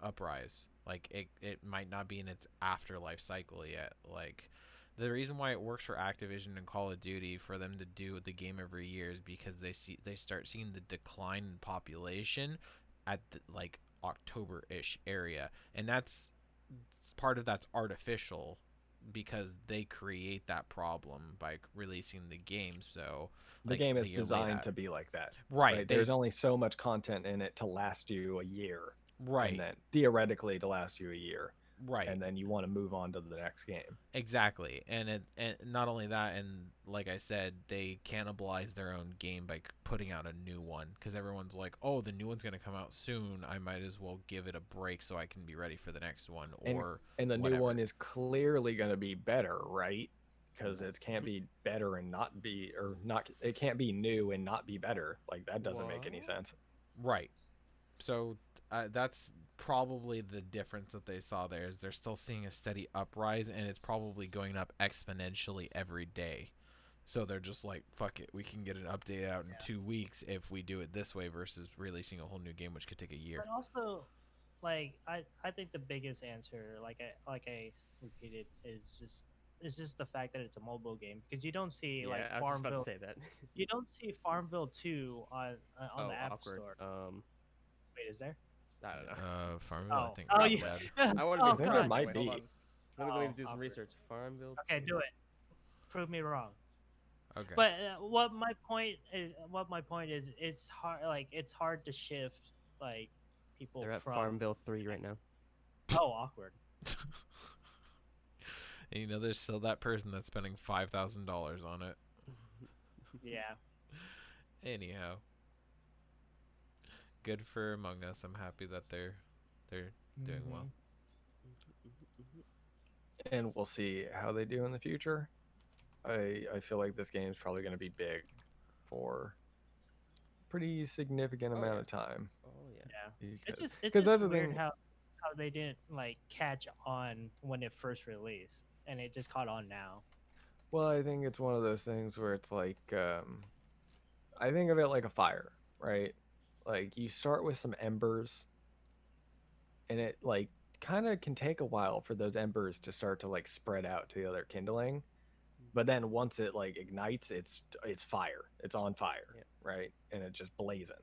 uprise. Like it might not be in its afterlife cycle yet. Like the reason why it works for Activision and Call of Duty for them to do the game every year is because they start seeing the decline in population at the, like, October-ish area, and that's part of that's artificial because they create that problem by releasing the game. So the game is designed to be like that, right? There's only so much content in it to last you a year. Right. And then theoretically to last you a year. Right. And then you want to move on to the next game. Exactly. And not only that, and like I said, they cannibalize their own game by putting out a new one because everyone's like, oh, the new one's going to come out soon. I might as well give it a break so I can be ready for the next one. And the whatever. New one is clearly going to be better, right? Because it can't be better and not be, or not, it can't be new and not be better. Like, that doesn't make any sense. Right. So that's probably the difference that they saw there, is they're still seeing a steady uprise, and it's probably going up exponentially every day. So they're just like, fuck it, we can get an update out in 2 weeks if we do it this way versus releasing a whole new game, which could take a year. But also, like, I think the biggest answer, like I repeated, is just, it's just the fact that it's a mobile game, because you don't see like Farmville. I was about to say that. You don't see Farmville 2 on the App Store. Wait, is there? I don't know. Farmville, I think. Oh, yeah. I want to be there. Might wait, be. Let me do some research. Farmville. Okay, do it. Prove me wrong. Okay. But what my point is, it's hard. Like, it's hard to shift like people. They're at Farmville 3 right now. Oh, awkward. And you know, there's still that person that's spending $5,000 on it. Yeah. Anyhow, good for Among Us. I'm happy that they're doing well. And we'll see how they do in the future. I feel like this game's probably going to be big for a pretty significant amount of time. Oh yeah. It's just weird how they didn't like catch on when it first released, and it just caught on now. Well, I think it's one of those things where it's like, I think of it like a fire, right? Like you start with some embers, and it like kind of can take a while for those embers to start to like spread out to the other kindling. But then once it like ignites, it's fire. It's on fire, right? And it's just blazing.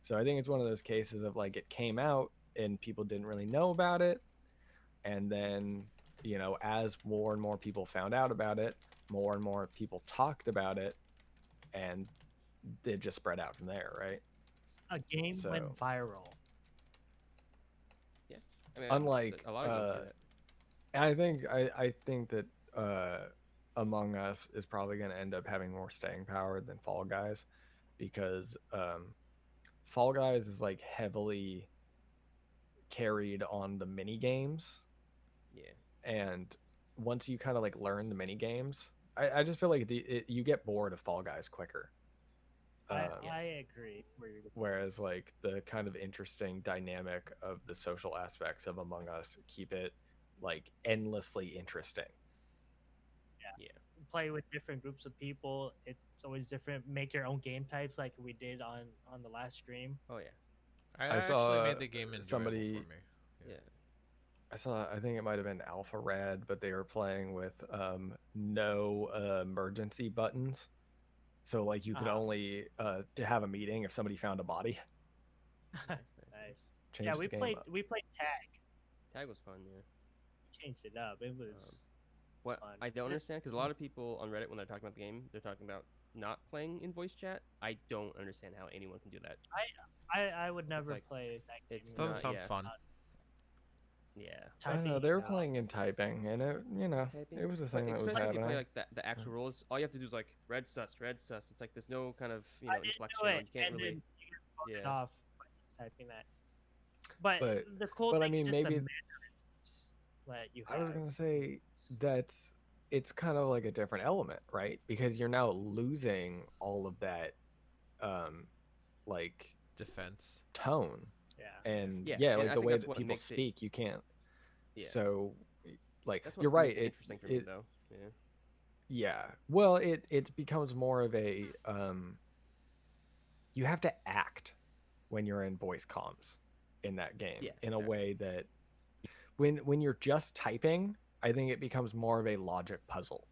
So I think it's one of those cases of like it came out and people didn't really know about it. And then, you know, as more and more people found out about it, more and more people talked about it, and it just spread out from there, right? A game went viral. Yeah. I mean, unlike a lot of people did. I think that Among Us is probably going to end up having more staying power than Fall Guys, because Fall Guys is like heavily carried on the mini games. Yeah. And once you kind of like learn the mini games, I just feel like you get bored of Fall Guys quicker. I agree. Whereas like the kind of interesting dynamic of the social aspects of Among Us keep it like endlessly interesting. Yeah. Play with different groups of people. It's always different. Make your own game types, like we did on the last stream. Oh yeah, I saw actually made the game enjoyable for me. Yeah. I saw. I think it might have been Alpha Rad, but they were playing with no emergency buttons, so like you could only to have a meeting if somebody found a body. Nice. Yeah, we played tag. Tag was fun. Yeah. Changed it up. It was. What I don't understand, because a lot of people on Reddit, when they're talking about the game, they're talking about not playing in voice chat. I don't understand how anyone can do that. I would never play that game. It doesn't sound fun. Yeah. Typing, I don't know. They were playing and typing, and it, you know, it was a thing that was happening. If you play like the actual rules, all you have to do is like red sus. It's like there's no kind of inflection. You can't really. Then you can fuck it off by typing that. But the cool thing is just the manner that you have. I was gonna say. It's kind of like a different element, right? Because you're now losing all of that like defense tone. Yeah. And like the way that people speak, you can't. Yeah. So like you're right, it's interesting for me though. Yeah. Yeah. Well, it becomes more of a you have to act when you're in voice comms in that game in a way that when you're just typing, I think it becomes more of a logic puzzle,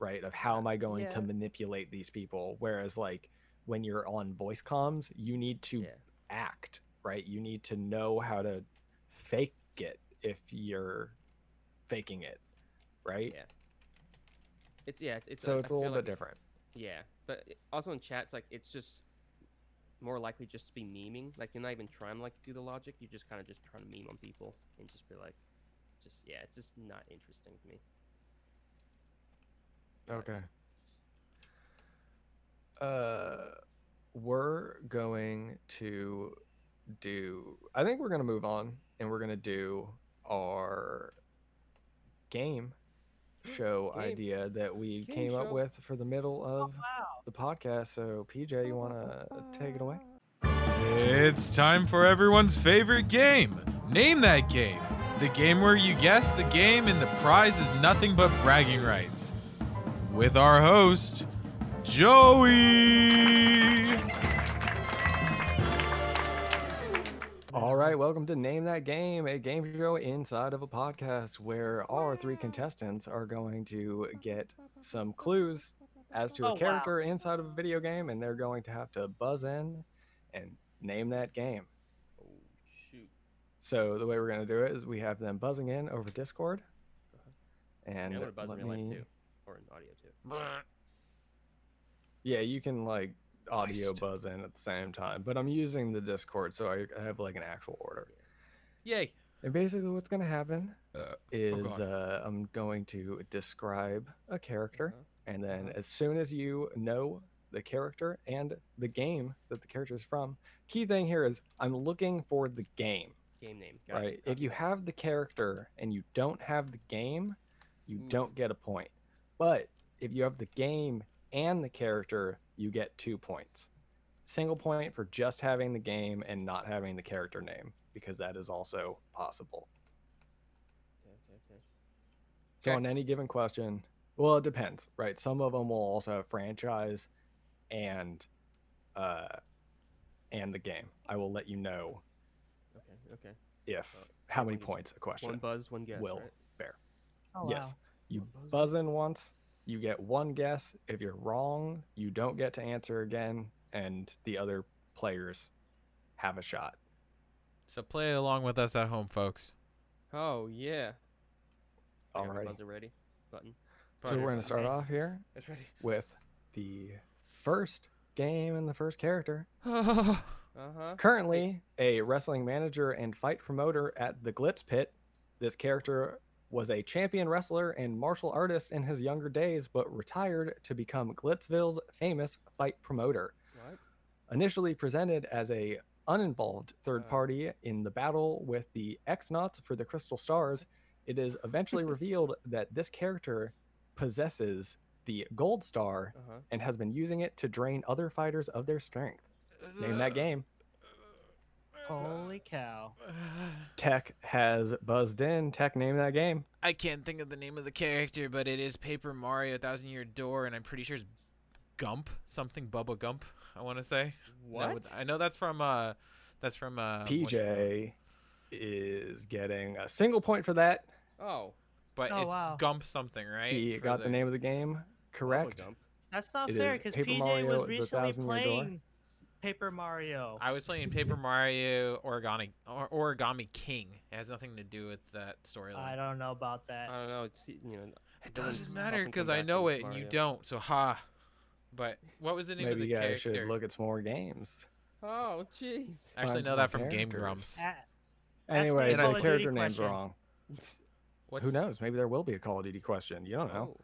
right? Of how am I going to manipulate these people? Whereas like when you're on voice comms, you need to act, right? You need to know how to fake it if you're faking it, right? Yeah. It's a little bit different. Yeah. But also in chat, it's like, it's just more likely just to be memeing. Like you're not even trying to like do the logic. You're just kind of just trying to meme on people and just be like, it's just not interesting to me. Okay. We're going to I think we're going to move on, and we're going to do our game show idea that we came up with for the middle of the podcast. So, PJ, you want to take it away? It's time for everyone's favorite game. Name that game. The game where you guess the game and the prize is nothing but bragging rights. With our host, Joey! All right, welcome to Name That Game, a game show inside of a podcast where our three contestants are going to get some clues as to a character inside of a video game, and they're going to have to buzz in and name that game. So the way we're going to do it is we have them buzzing in over Discord. And I'm going to buzz in real life too, or in audio too. Yeah, you can like audio buzz in at the same time, but I'm using the Discord, so I have like an actual order. Yay! And basically what's going to happen is I'm going to describe a character, and then as soon as you know the character and the game that the character is from. Key thing here is I'm looking for the game. Game name. Right. If you have the character and you don't have the game, you don't get a point. But if you have the game and the character, you get 2 points. Single point for just having the game and not having the character name, because that is also possible. Okay. So on any given question, well, it depends, right? Some of them will also have franchise and the game. I will let you know. Okay. If how many points a question? One buzz, one guess. Will bear. Oh, yes. Wow. You buzz in once, you get one guess. If you're wrong, you don't get to answer again, and the other players have a shot. So play along with us at home, folks. Oh yeah. All right. Buzzer ready button. So we're going to start off here with the first game and the first character. Currently a wrestling manager and fight promoter at the Glitz Pit, this character was a champion wrestler and martial artist in his younger days, but retired to become Glitzville's famous fight promoter. What? Initially presented as a uninvolved third party in the battle with the X-Nauts for the Crystal Stars, it is eventually revealed that this character possesses the gold star and has been using it to drain other fighters of their strength. Name that game. Holy cow. Tech has buzzed in. Tech, name that game. I can't think of the name of the character, but it is Paper Mario, Thousand Year Door, and I'm pretty sure it's Gump, something Bubba Gump, I want to say. What? I know that's from PJ is getting a single point for that. Oh. But it's Gump something, right? He got the name of the game correct. That's not fair, because PJ was recently playing Paper Mario. I was playing Paper Mario Origami King. It has nothing to do with that storyline. I don't know about that. I don't know. It's, you know, it doesn't matter, because I know it and you don't, so ha. But what was the name of the character? Maybe you guys should look at some more games. Oh, jeez. I actually know that from Game Grumps. Anyway, the character name's wrong. Who knows? Maybe there will be a Call of Duty question. You don't know.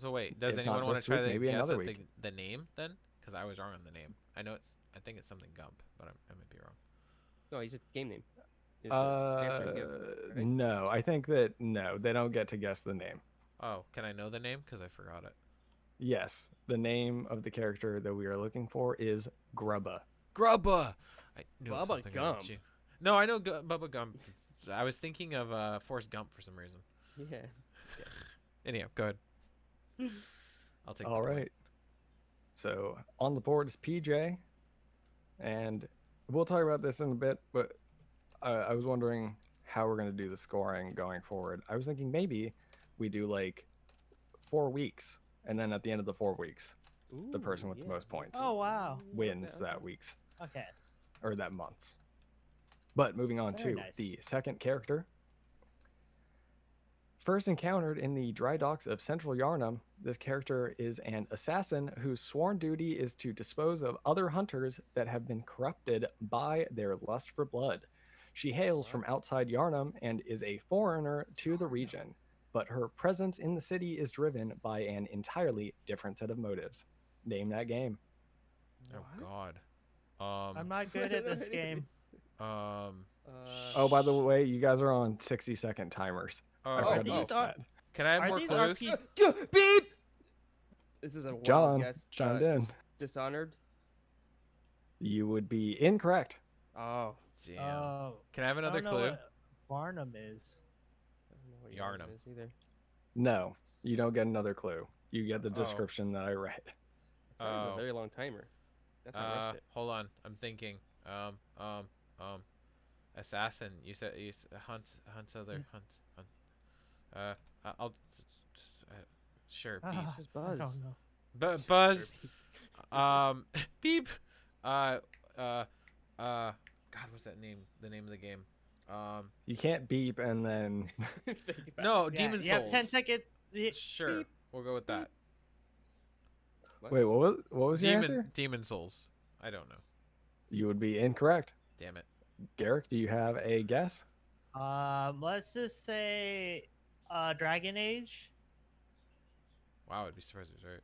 So wait, does anyone want to try to guess at the name then? Because I was wrong on the name. I know I think it's something Gump, but I might be wrong. No, he said game name. No, I think that they don't get to guess the name. Oh, can I know the name? Because I forgot it. Yes, the name of the character that we are looking for is Grubba. Grubba. I knew Bubba Gump. No, I know Bubba Gump. I was thinking of Forrest Gump for some reason. Yeah. Anyhow, go ahead. I'll take. All right. Point. So on the board is PJ, and we'll talk about this in a bit. But I was wondering how we're going to do the scoring going forward. I was thinking maybe we do like 4 weeks, and then at the end of the 4 weeks, the person with the most points wins that week's or that month's. But moving on to the second character. First encountered in the dry docks of Central Yarnum, this character is an assassin whose sworn duty is to dispose of other hunters that have been corrupted by their lust for blood. She hails from outside Yarnum and is a foreigner to the region, but her presence in the city is driven by an entirely different set of motives. Name that game. Oh, God. I'm not good at this game. Oh, by the way, you guys are on 60-second timers. Can I have more clues? Beep. This is a wild guess. John in. Dishonored. You would be incorrect. Oh, damn. Can I have another clue? Barnum is. I don't know what Yarnum is either. No, you don't get another clue. You get the description that I read. That was a very long timer. That's how I missed it. Hold on, I'm thinking. Assassin. You said you hunts. I'll sure. Beep. Buzz. I don't know. Buzz. Beep. Beep. God, what's that name? The name of the game. You can't beep and then. Demon Souls. Yeah, 10 seconds. Sure, beep. We'll go with that. What? Wait, what was your answer? Demon Souls. I don't know. You would be incorrect. Damn it. Garrick, do you have a guess? Let's just say Dragon Age. Wow, I'd be surprised if it's right.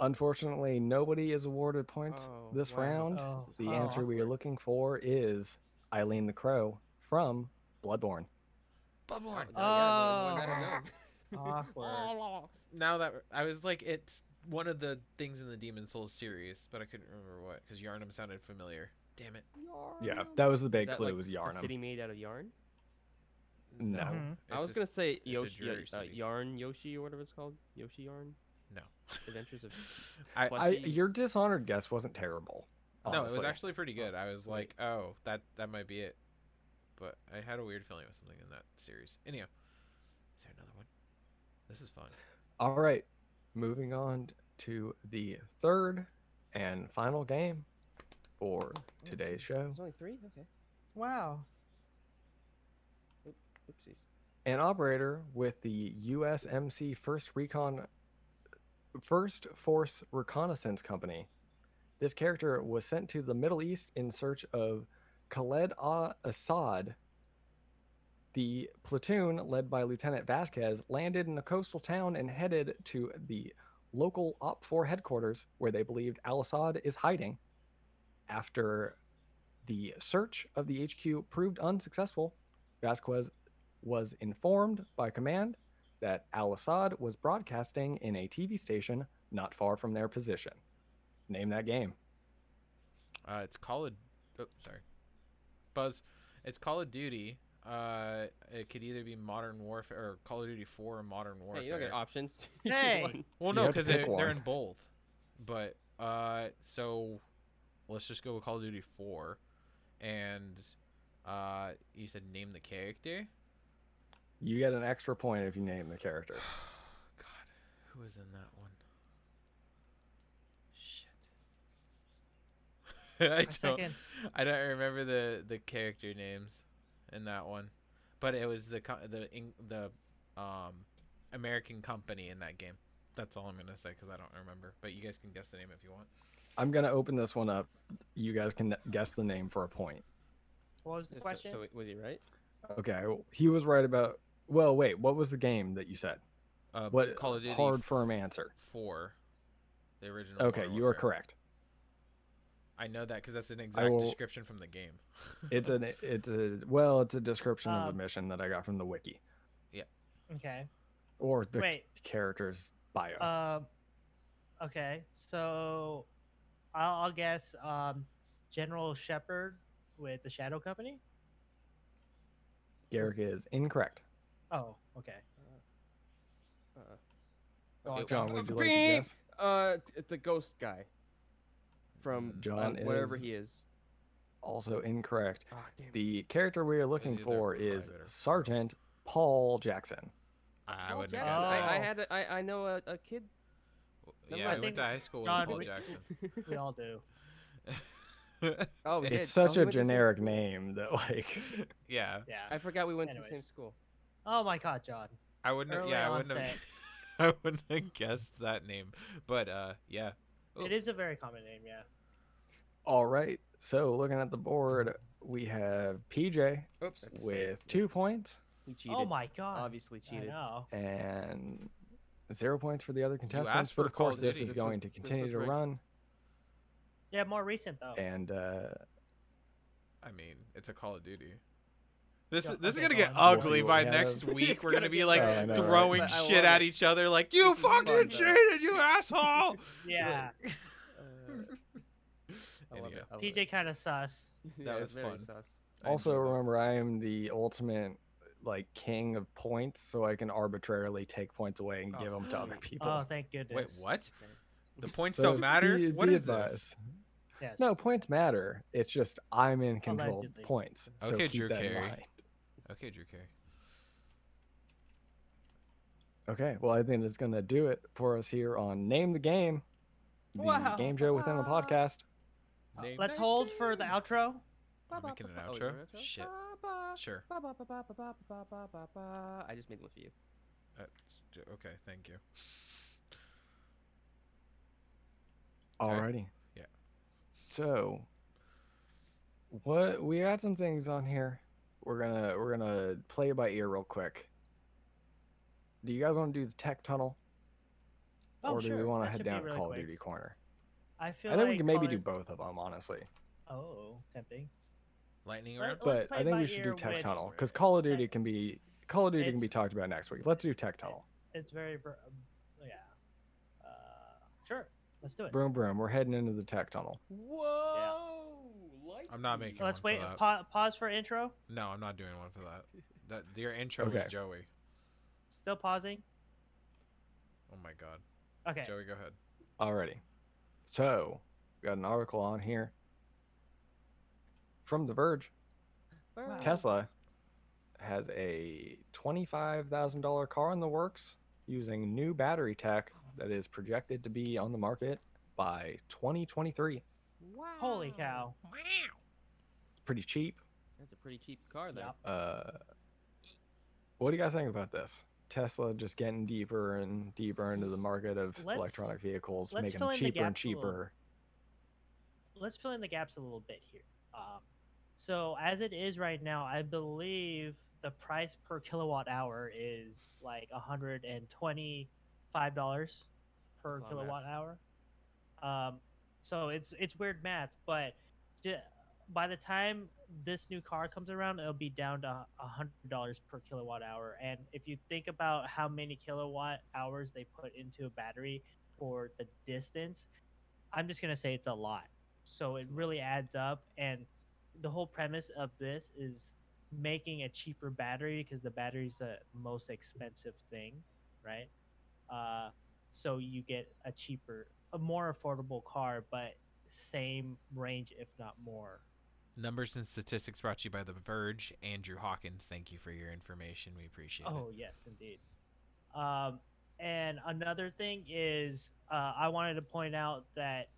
Unfortunately, nobody is awarded points this round. The answer we are looking for is Eileen the Crow from Bloodborne. Bloodborne. Awkward. Now that I was like, it's one of the things in the Demon Souls series, but I couldn't remember what because Yharnam sounded familiar. Damn it. Yharnam. Yeah, that was the big clue. Like was Yharnam? A city made out of yarn? No. Mm-hmm. I was gonna say Yoshi, Yarn Yoshi or whatever it's called. Yoshi Yarn. No. Adventures of. Your Dishonored guess wasn't terrible. Honestly. No, it was actually pretty good. I was like, oh, that might be it. But I had a weird feeling with something in that series. Anyhow, is there another one? This is fun. All right, moving on to the third and final game for today's show. There's only three? Okay. Wow. Oopsies. An operator with the USMC First Force Reconnaissance Company. This character was sent to the Middle East in search of Khaled Assad. The platoon, led by Lieutenant Vasquez, landed in a coastal town and headed to the local Op 4 headquarters, where they believed Al-Assad is hiding. After the search of the HQ proved unsuccessful, Vasquez was informed by command that Al-Assad was broadcasting in a TV station not far from their position. Name that game. It's Call of... Oh, sorry. Buzz. It's Call of Duty. It could either be Modern Warfare or Call of Duty 4 or Modern Warfare. Hey, you don't get options. Hey! Well, no, because they're in both. But, so let's just go with Call of Duty 4. And... you said name the character? You get an extra point if you name the character. God, who was in that one? Shit. I don't remember the character names in that one, but it was the American company in that game. That's all I'm gonna say because I don't remember. But you guys can guess the name if you want. I'm gonna open this one up. You guys can guess the name for a point. What was the question? So was he right? Okay, he was right about... Well, wait, what was the game that you said? What Call of Duty hard, firm answer. 4. The original. Okay, you are correct. I know that because that's an exact description from the game. It's a description of the mission that I got from the wiki. Yeah. Okay. Or the character's bio. Okay, so I'll guess General Shepard with the Shadow Company? Garrick is incorrect. Oh, okay. John, would you like to guess? The ghost guy from John wherever he is. Also incorrect. Oh, the character we are looking for is Sergeant Paul Jackson. I would guess. I know a kid. Yeah, I went to high school with Paul Jackson. We all do. Oh, it's such a generic name that, like, yeah. I forgot we went to the same school. Oh my God, John! I wouldn't have guessed that name, but yeah. Ooh. It is a very common name, yeah. All right, so looking at the board, we have PJ with 2 points. He cheated. Oh my God! Obviously cheated. I know. And 0 points for the other contestants. But of course, this is going to continue to run. Yeah, more recent though. And I mean, it's a Call of Duty. This is gonna get ugly by next week. We're gonna be like throwing shit at each other, like you fucking cheated, you asshole. Yeah. PJ kind of sus. That was fun. Sus. Also, remember, I am the ultimate like king of points, so I can arbitrarily take points away and give them to other people. Oh, thank goodness. Wait, what? The points don't matter? What is this? Yes. No, points matter. It's just I'm in control of points. So okay, Drew Carey. Okay, well, I think that's going to do it for us here on Name the Game, the game show within the podcast. Let's hold for the outro. I'm making an outro? Shit. Sure. I just made one for you. Okay, thank you. Alrighty. Yeah. So, what we had some things on here. We're gonna play by ear real quick. Do you guys want to do the tech tunnel? or do we want to head down to Call of Duty Corner? I feel like we can maybe do both of them, honestly. Oh, tempting. Lightning round? But I think we should do Tech Tunnel, because Call of Duty can be talked about next week. Let's do Tech Tunnel. It's very... yeah. Sure. Let's do it. Broom, broom. We're heading into the Tech Tunnel. Whoa! Yeah. I'm not making one for that. Let's wait. Pause for intro? No, I'm not doing one for that. Your intro is Joey. Still pausing? Oh, my God. Okay. Joey, go ahead. Alrighty. So, we got an article on here from The Verge. Wow. Tesla has a $25,000 car in the works using new battery tech that is projected to be on the market by 2023. Wow. Holy cow. Wow. It's pretty cheap. That's a pretty cheap car, though. Yep. What do you guys think about this? Tesla just getting deeper and deeper into the market of electronic vehicles, making them cheaper and cheaper. Let's fill in the gaps a little bit here. So as it is right now, I believe the price per kilowatt hour is like $125 per kilowatt hour. So it's weird math, but by the time this new car comes around, it'll be down to $100 per kilowatt hour. And if you think about how many kilowatt hours they put into a battery for the distance, I'm just going to say it's a lot. So it really adds up. And the whole premise of this is making a cheaper battery because the battery's the most expensive thing, right? So you get a more affordable car, but same range, if not more. Numbers and statistics brought to you by The Verge. Andrew Hawkins, thank you for your information. We appreciate it. Oh, yes, indeed. And another thing is I wanted to point out that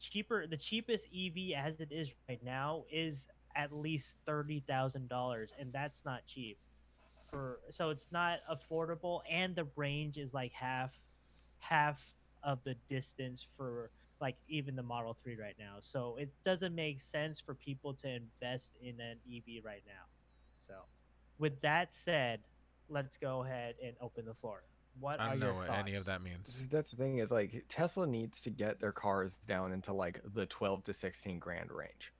the cheapest EV as it is right now is at least $30,000, and that's not cheap. So it's not affordable, and the range is like half of the distance for like even the Model 3 right now. So it doesn't make sense for people to invest in an EV right now. So with that said, let's go ahead and open the floor. I don't know what any of that means. That's the thing is like Tesla needs to get their cars down into like the 12 to 16 grand range,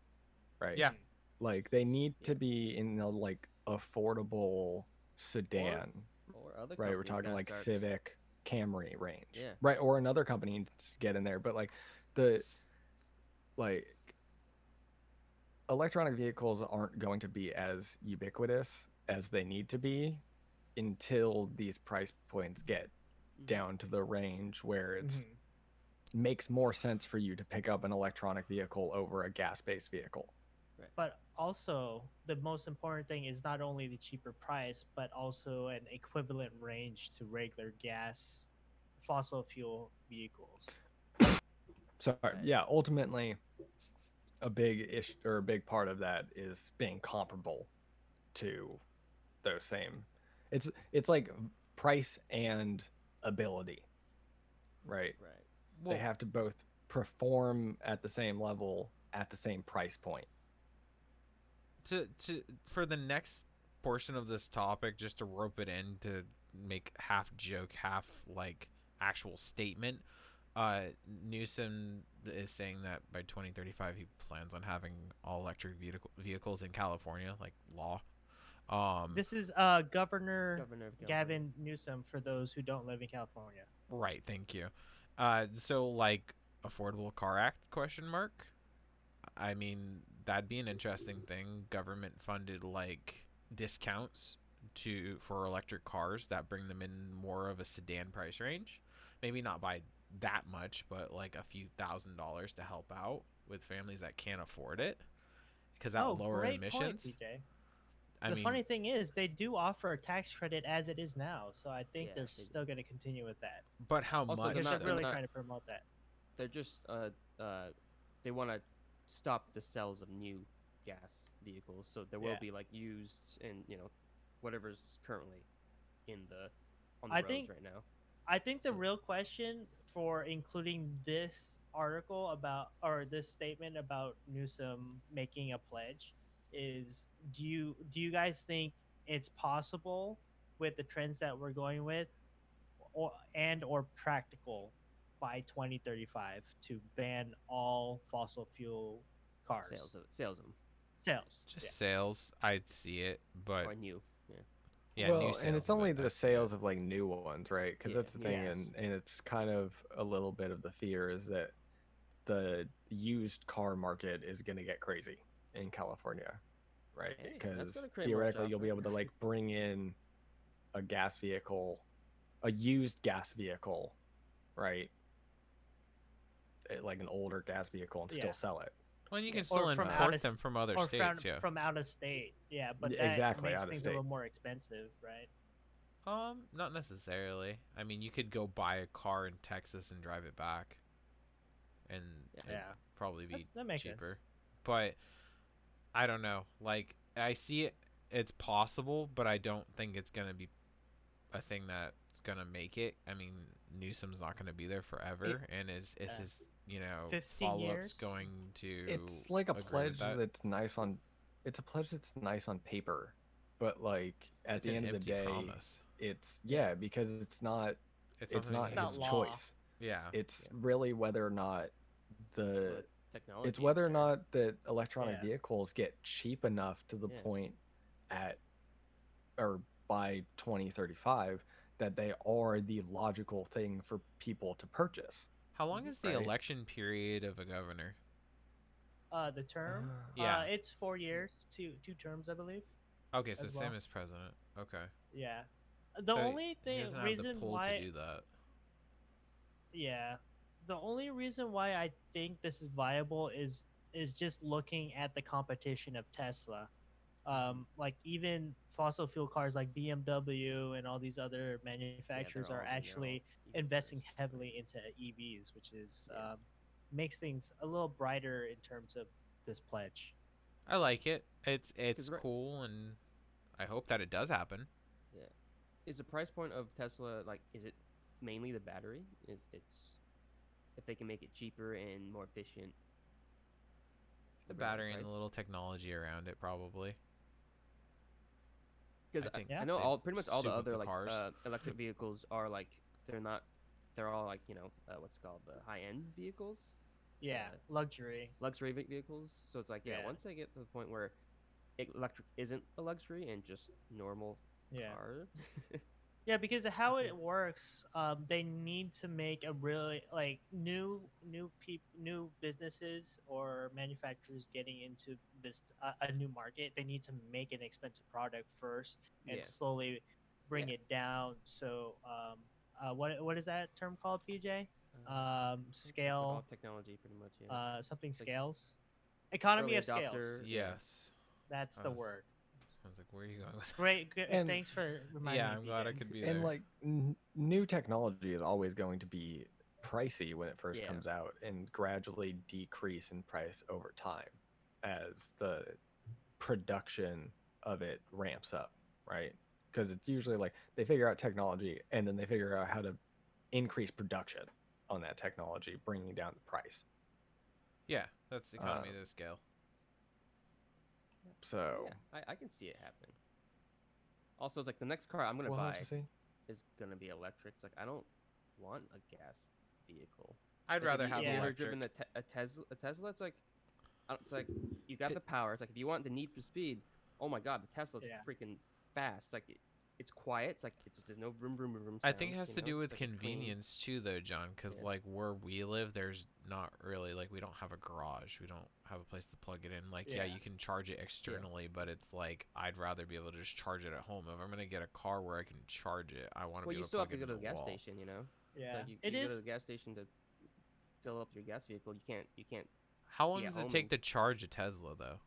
right? Yeah. Like they need to be in the like affordable sedan, or other right? We're talking like Civic, Camry range, yeah, right? Or another company needs to get in there, but like the electronic vehicles aren't going to be as ubiquitous as they need to be until these price points get down to the range where it makes more sense for you to pick up an electronic vehicle over a gas-based vehicle. Right. But also, the most important thing is not only the cheaper price, but also an equivalent range to regular gas, fossil fuel vehicles. Sorry. Right. Yeah, ultimately, a big part of that is being comparable to those same... It's like price and ability, right? Right. Well, they have to both perform at the same level at the same price point. For the next portion of this topic, just to rope it in to make half joke, half like actual statement. Newsom is saying that by 2035 he plans on having all electric vehicles in California, like law. This is Governor Gavin Newsom for those who don't live in California. Right, thank you. So like Affordable Car Act ? I mean, that'd be an interesting thing. Government funded like discounts for electric cars that bring them in more of a sedan price range. Maybe not by that much, but like a few $1,000 to help out with families that can't afford it because that will lower emissions. Great point, PJ. The funny thing is, they do offer a tax credit as it is now, so I think they're still going to continue with that. But how much? Because they're really trying to promote that. They're just they want to stop the sales of new gas vehicles, so there will be like used and whatever's currently on the roads right now. I think the real question for including this article about or this statement about Newsom making a pledge is, do you guys think it's possible with the trends that we're going with, and/or practical by 2035 to ban all fossil fuel cars. Sales. Just sales. I'd see it, but or new. Yeah. Yeah, well, new sales, and it's only the sales of like new ones, right? Because that's the thing, and it's kind of a little bit of the fear is that the used car market is going to get crazy in California, right? Because theoretically, you'll be able to like bring in a gas vehicle, a used gas vehicle, right? Like an older gas vehicle and still sell it. Well, you can still import them from other states, from out of state, but that makes things a little more expensive, right? Not necessarily. I mean, you could go buy a car in Texas and drive it back, and it'd probably be cheaper. But I don't know. Like, I see it; it's possible, but I don't think it's gonna be a thing that's gonna make it. I mean, Newsom's not gonna be there forever, and it's his. You know, 15 follow-ups years? Going to. It's like a pledge that's nice on. It's a pledge that's nice on paper, but like at the end of the day, promise. It's because it's not. It's not his choice. Yeah, it's really whether or not the technology. It's whether or not that electronic vehicles get cheap enough to the point at or by 2035 that they are the logical thing for people to purchase. How long is the election period of a governor? The term? It's 4 years, two terms, I believe. Okay, so same as president. Okay. Yeah. The only reason why to do that. Yeah. The only reason why I think this is viable is just looking at the competition of Tesla. Like even fossil fuel cars like BMW and all these other manufacturers are actually investing heavily into EVs, which is makes things a little brighter in terms of this pledge. I like it. It's cool, and I hope that it does happen. Yeah. Is the price point of Tesla, like, is it mainly the battery? It's if they can make it cheaper and more efficient. The battery and the little technology around it, probably. Because I know pretty much all the other like electric vehicles are like they're all like, you know, what's called the high end vehicles. Yeah, luxury vehicles. So it's like once they get to the point where electric isn't a luxury and just normal car. Yeah, because of how it works, they need to make a really like new businesses or manufacturers getting into this a new market. They need to make an expensive product first and slowly bring it down. So, what is that term called, PJ? Scale technology, pretty much. Yeah. Something scales. Economy of scales. Yes, that's the word. I was like, where are you going with that? Great. And thanks for reminding me. Yeah, I'm glad I could be there. And like new technology is always going to be pricey when it first comes out and gradually decrease in price over time as the production of it ramps up, right? Because it's usually like they figure out technology and then they figure out how to increase production on that technology, bringing down the price. Yeah, that's the economy of scale. So I can see it happening. Also, it's like the next car I'm gonna buy is gonna be electric. It's like I don't want a gas vehicle. I'd rather have an electric. Driven a Tesla. It's like you got the power. It's like if you want the Need for Speed, oh my god, the Tesla's freaking fast. It's like it's quiet. It's like it's just, there's no vroom. Sounds, I think it has to do with convenience too, though, John. Because like where we live, there's not really like we don't have a garage. We don't have a place to plug it in. Like you can charge it externally, but it's like I'd rather be able to just charge it at home. If I'm gonna get a car where I can charge it, I want to. Well, you still have to go to the gas station, you know. Yeah, so, like, you go to the gas station to fill up your gas vehicle. You can't. How long does it take to charge a Tesla, though?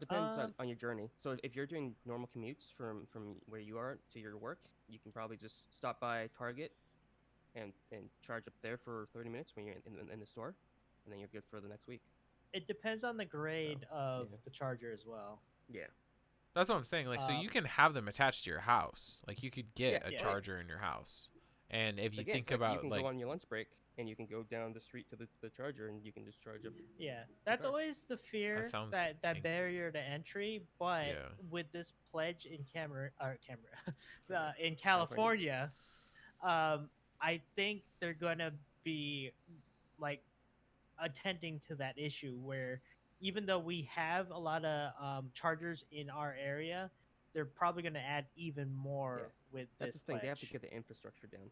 Depends on your journey. So if you're doing normal commutes from where you are to your work, you can probably just stop by Target and charge up there for 30 minutes when you're in the store, and then you're good for the next week. It depends on the grade of the charger as well. Yeah. That's what I'm saying. Like, so you can have them attached to your house. Like, you could get a charger in your house. And if you think about, you can go on your lunch break and you can go down the street to the charger and you can just charge up. Yeah, that's always the fear, that barrier to entry. But with this pledge in California, I think they're gonna be like attending to that issue where even though we have a lot of chargers in our area, they're probably gonna add even more with this. That's the thing; they have to get the infrastructure down.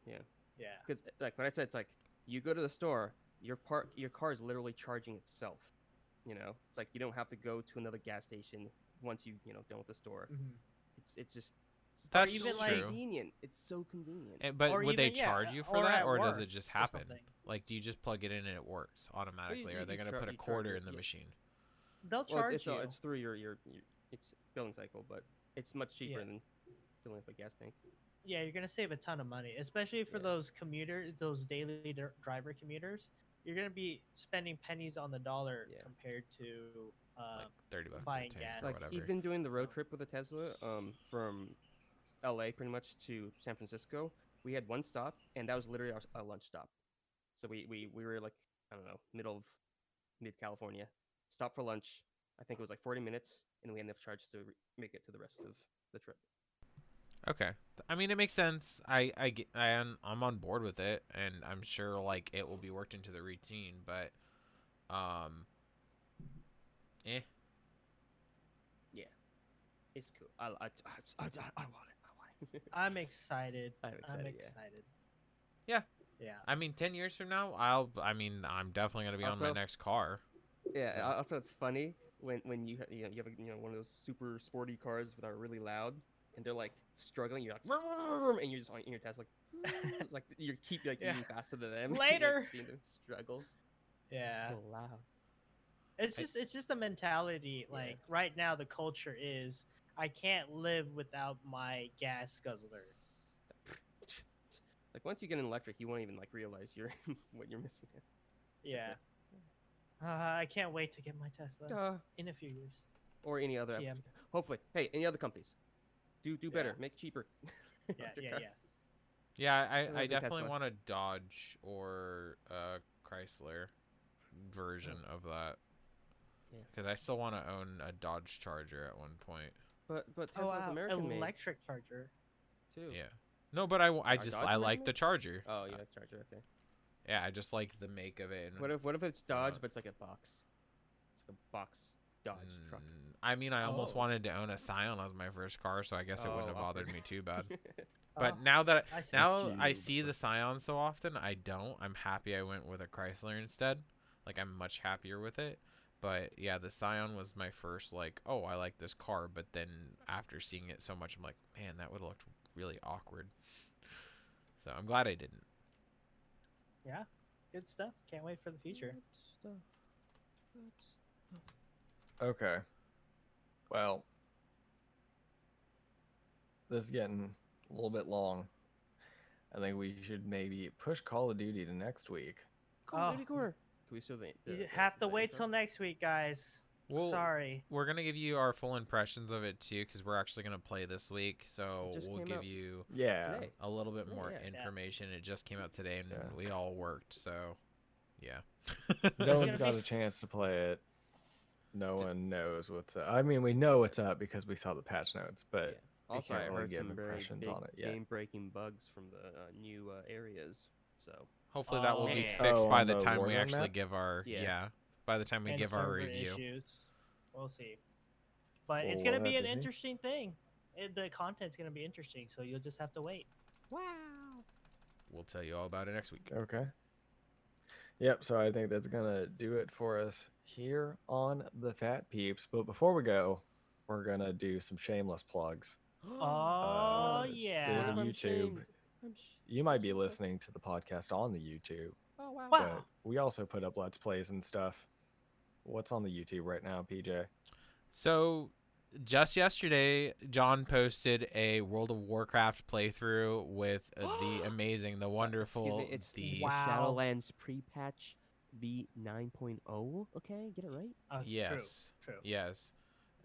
Yeah. Because like when I said, it's like you go to the store, your car is literally charging itself. You know, it's like you don't have to go to another gas station once you know done with the store. Mm-hmm. It's just. That's even like convenient. It's so convenient. And, but or would even, they charge you for that, or does it just happen? Like, do you just plug it in and it works automatically? Or are they going to put a quarter in the machine? They'll charge you. It's through your it's billing cycle, but it's much cheaper than filling up a gas tank. Yeah, you're going to save a ton of money, especially for those commuters, those daily driver commuters. You're going to be spending pennies on the dollar compared to like $30 buying gas. Like even doing the road trip with a Tesla from LA pretty much to San Francisco, we had one stop and that was literally our lunch stop. So we were like, I don't know, mid California, stop for lunch. I think it was like 40 minutes and we had enough charge to make it to the rest of the trip. Okay. I mean, it makes sense. I'm on board with it and I'm sure like it will be worked into the routine, but yeah, it's cool. I want it. I'm excited. I'm excited. Yeah. I mean, 10 years from now, I'm definitely going to be also, on my next car. Yeah. Also, it's funny when you have one of those super sporty cars that are really loud and they're like struggling. You're like, vroom, vroom, vroom, and you're just on your Tesla. Like you keep like moving faster than them. Later. Seeing them struggle. Yeah. It's so loud. It's just the mentality. Like right now, the culture is. I can't live without my gas guzzler. Like once you get an electric, you won't even like realize what you're missing. Yeah. I can't wait to get my Tesla in a few years. Or any other. Hopefully, hey, any other companies, do better, make cheaper. Yeah. I definitely want a Dodge or a Chrysler version of that. Because I still want to own a Dodge Charger at one point. But Tesla's American-made. Electric charger, too. Yeah. No, but I like the Charger. Oh, you like Charger? Okay. Yeah, I just like the make of it. And what if it's Dodge, but it's like a box? It's like a box Dodge truck. I mean, I almost wanted to own a Scion as my first car, so I guess it wouldn't have bothered me too bad. But now I see the Scion so often, I don't. I'm happy I went with a Chrysler instead. Like I'm much happier with it. But yeah, the Scion was my first like, oh, I like this car. But then after seeing it so much, I'm like, man, that would have looked really awkward. So I'm glad I didn't. Yeah, good stuff. Can't wait for the future. Okay. Well, this is getting a little bit long. I think we should maybe push Call of Duty to next week. Call of Duty Core. You have to wait till next week, guys. Well, sorry. We're going to give you our full impressions of it, too, because we're actually going to play this week. So we'll give you a little bit more information. Yeah. It just came out today, and we all worked. So, yeah. No one's got a chance to play it. No one knows what's up. I mean, we know it's up because we saw the patch notes, but also, I heard some impressions on it. Game-breaking bugs from the new areas, so... Hopefully that will be fixed by the time we actually give our by the time we give our review. Issues. We'll see, but it's gonna be an interesting thing. The content's gonna be interesting, so you'll just have to wait. Wow. We'll tell you all about it next week. Okay. Yep. So I think that's gonna do it for us here on the Phat Peeps. But before we go, we're gonna do some shameless plugs. There's YouTube. You might be listening to the podcast on the YouTube. Oh, wow. But we also put up Let's Plays and stuff. What's on the YouTube right now, PJ? So just yesterday, John posted a World of Warcraft playthrough with the amazing, the wonderful... It's the Shadowlands pre-patch v9.0. Okay, get it right? Yes. True. Yes.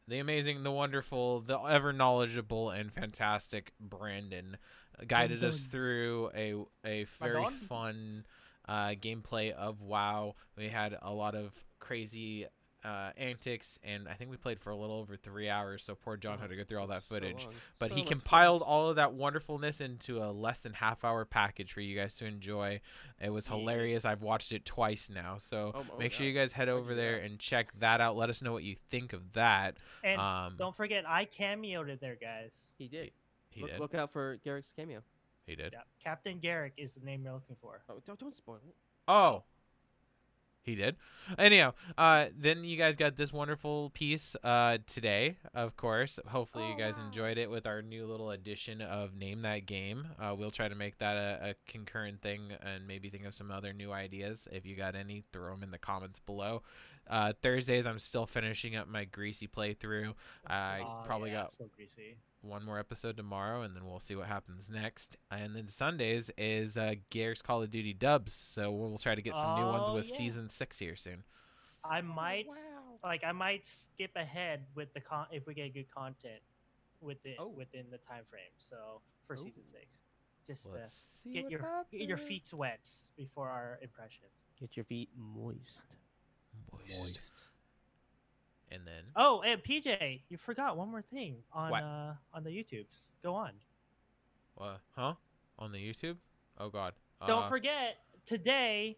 The amazing, the wonderful, the ever-knowledgeable, and fantastic Brandon guided us through a very fun gameplay of WoW. We had a lot of crazy antics, and I think we played for a little over 3 hours, so poor John had to go through all that footage. But he compiled all of that wonderfulness into a less than half-hour package for you guys to enjoy. It was hilarious. I've watched it twice now, so make sure you guys head over there and check that out. Let us know what you think of that. And don't forget, I cameoed it there, guys. He did. He did. Look out for Garrick's cameo. He did. Yeah. Captain Garrick is the name you're looking for. Oh, don't spoil it. Oh. He did. Anyhow, then you guys got this wonderful piece today, of course. Hopefully you guys enjoyed it with our new little edition of Name That Game. We'll try to make that a concurrent thing and maybe think of some other new ideas. If you got any, throw them in the comments below. Thursdays, I'm still finishing up my Greasy playthrough. I probably got so greasy. One more episode tomorrow, and then we'll see what happens next. And then Sundays is Garrick's Call of Duty dubs, so we'll try to get some new ones with season 6 here soon. I might I might skip ahead with the if we get good content within the time frame. So for season 6, just get your feet wet before our impressions. Get your feet moist. And then and PJ, you forgot one more thing on the YouTubes. Go on. What? Huh? On the YouTube? Oh God! Don't forget today,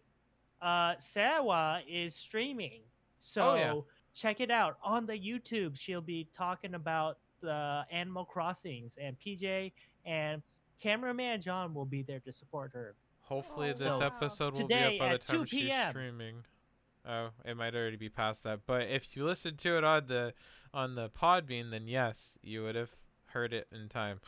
Sarah is streaming, so check it out on the YouTube. She'll be talking about the Animal Crossings, and PJ and cameraman John will be there to support her. Hopefully, this episode will be up by the time she's streaming. Oh, it might already be past that. But if you listened to it on the Podbean, then yes, you would have heard it in time.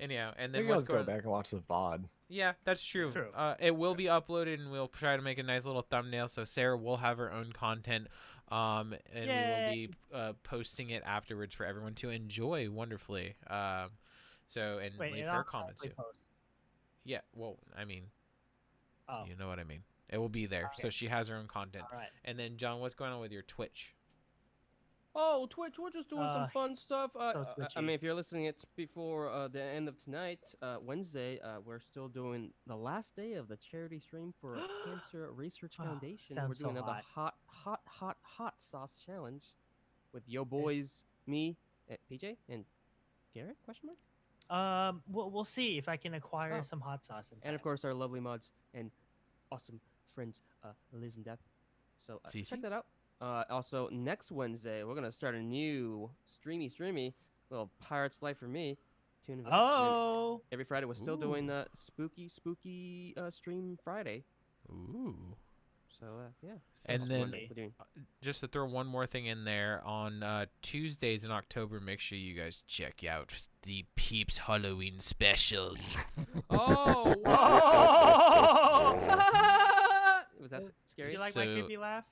Anyhow, and then let's go back and watch the VOD. Yeah, that's true. It will be uploaded, and we'll try to make a nice little thumbnail so Sarah will have her own content. And we will be posting it afterwards for everyone to enjoy wonderfully. Leave her comments too. Yeah, well, I mean, you know what I mean. It will be there, so she has her own content. Right. And then, John, what's going on with your Twitch? Oh, Twitch, we're just doing some fun stuff. I mean, if you're listening, it's before the end of tonight, Wednesday. We're still doing the last day of the charity stream for Cancer Research Foundation. We're doing another hot sauce challenge with yo boys, me, PJ, and Garrett, question mark? We'll see if I can acquire some hot sauce. And, of course, our lovely mods and awesome friends Liz and Deb, so check that out. Also next Wednesday we're gonna start a new streamy little Pirate's Life for me tune. Every Friday we're still doing the spooky stream Friday. So and then just to throw one more thing in there, on Tuesdays in October, make sure you guys check out the Peeps Halloween special. Was that scary? Did you like my creepy laugh?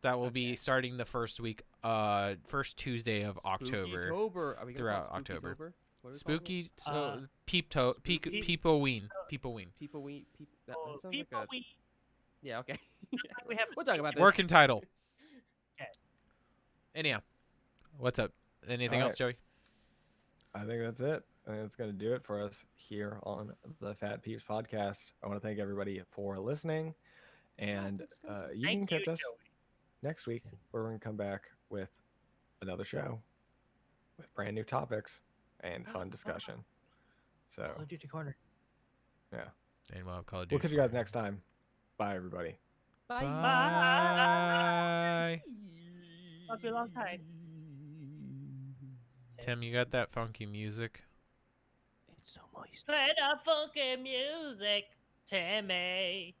That will be starting the first Tuesday of October. Throughout October. Spooky Peepoween. Peepoween. Yeah, okay. We'll talk about this. Working title. Okay. Anyhow, what's up? Anything else, Joey? I think that's it. I think that's going to do it for us here on the Phat Peeps podcast. I want to thank everybody for listening. And you can catch us next week, where we're going to come back with another show with brand new topics and fun discussion. So, Call of Duty Corner. Yeah. And we'll have Call of Duty. We'll catch you guys next time. Bye, everybody. Bye. Love you long time. Tim, you got that funky music? It's so moist. Play the funky music, Timmy.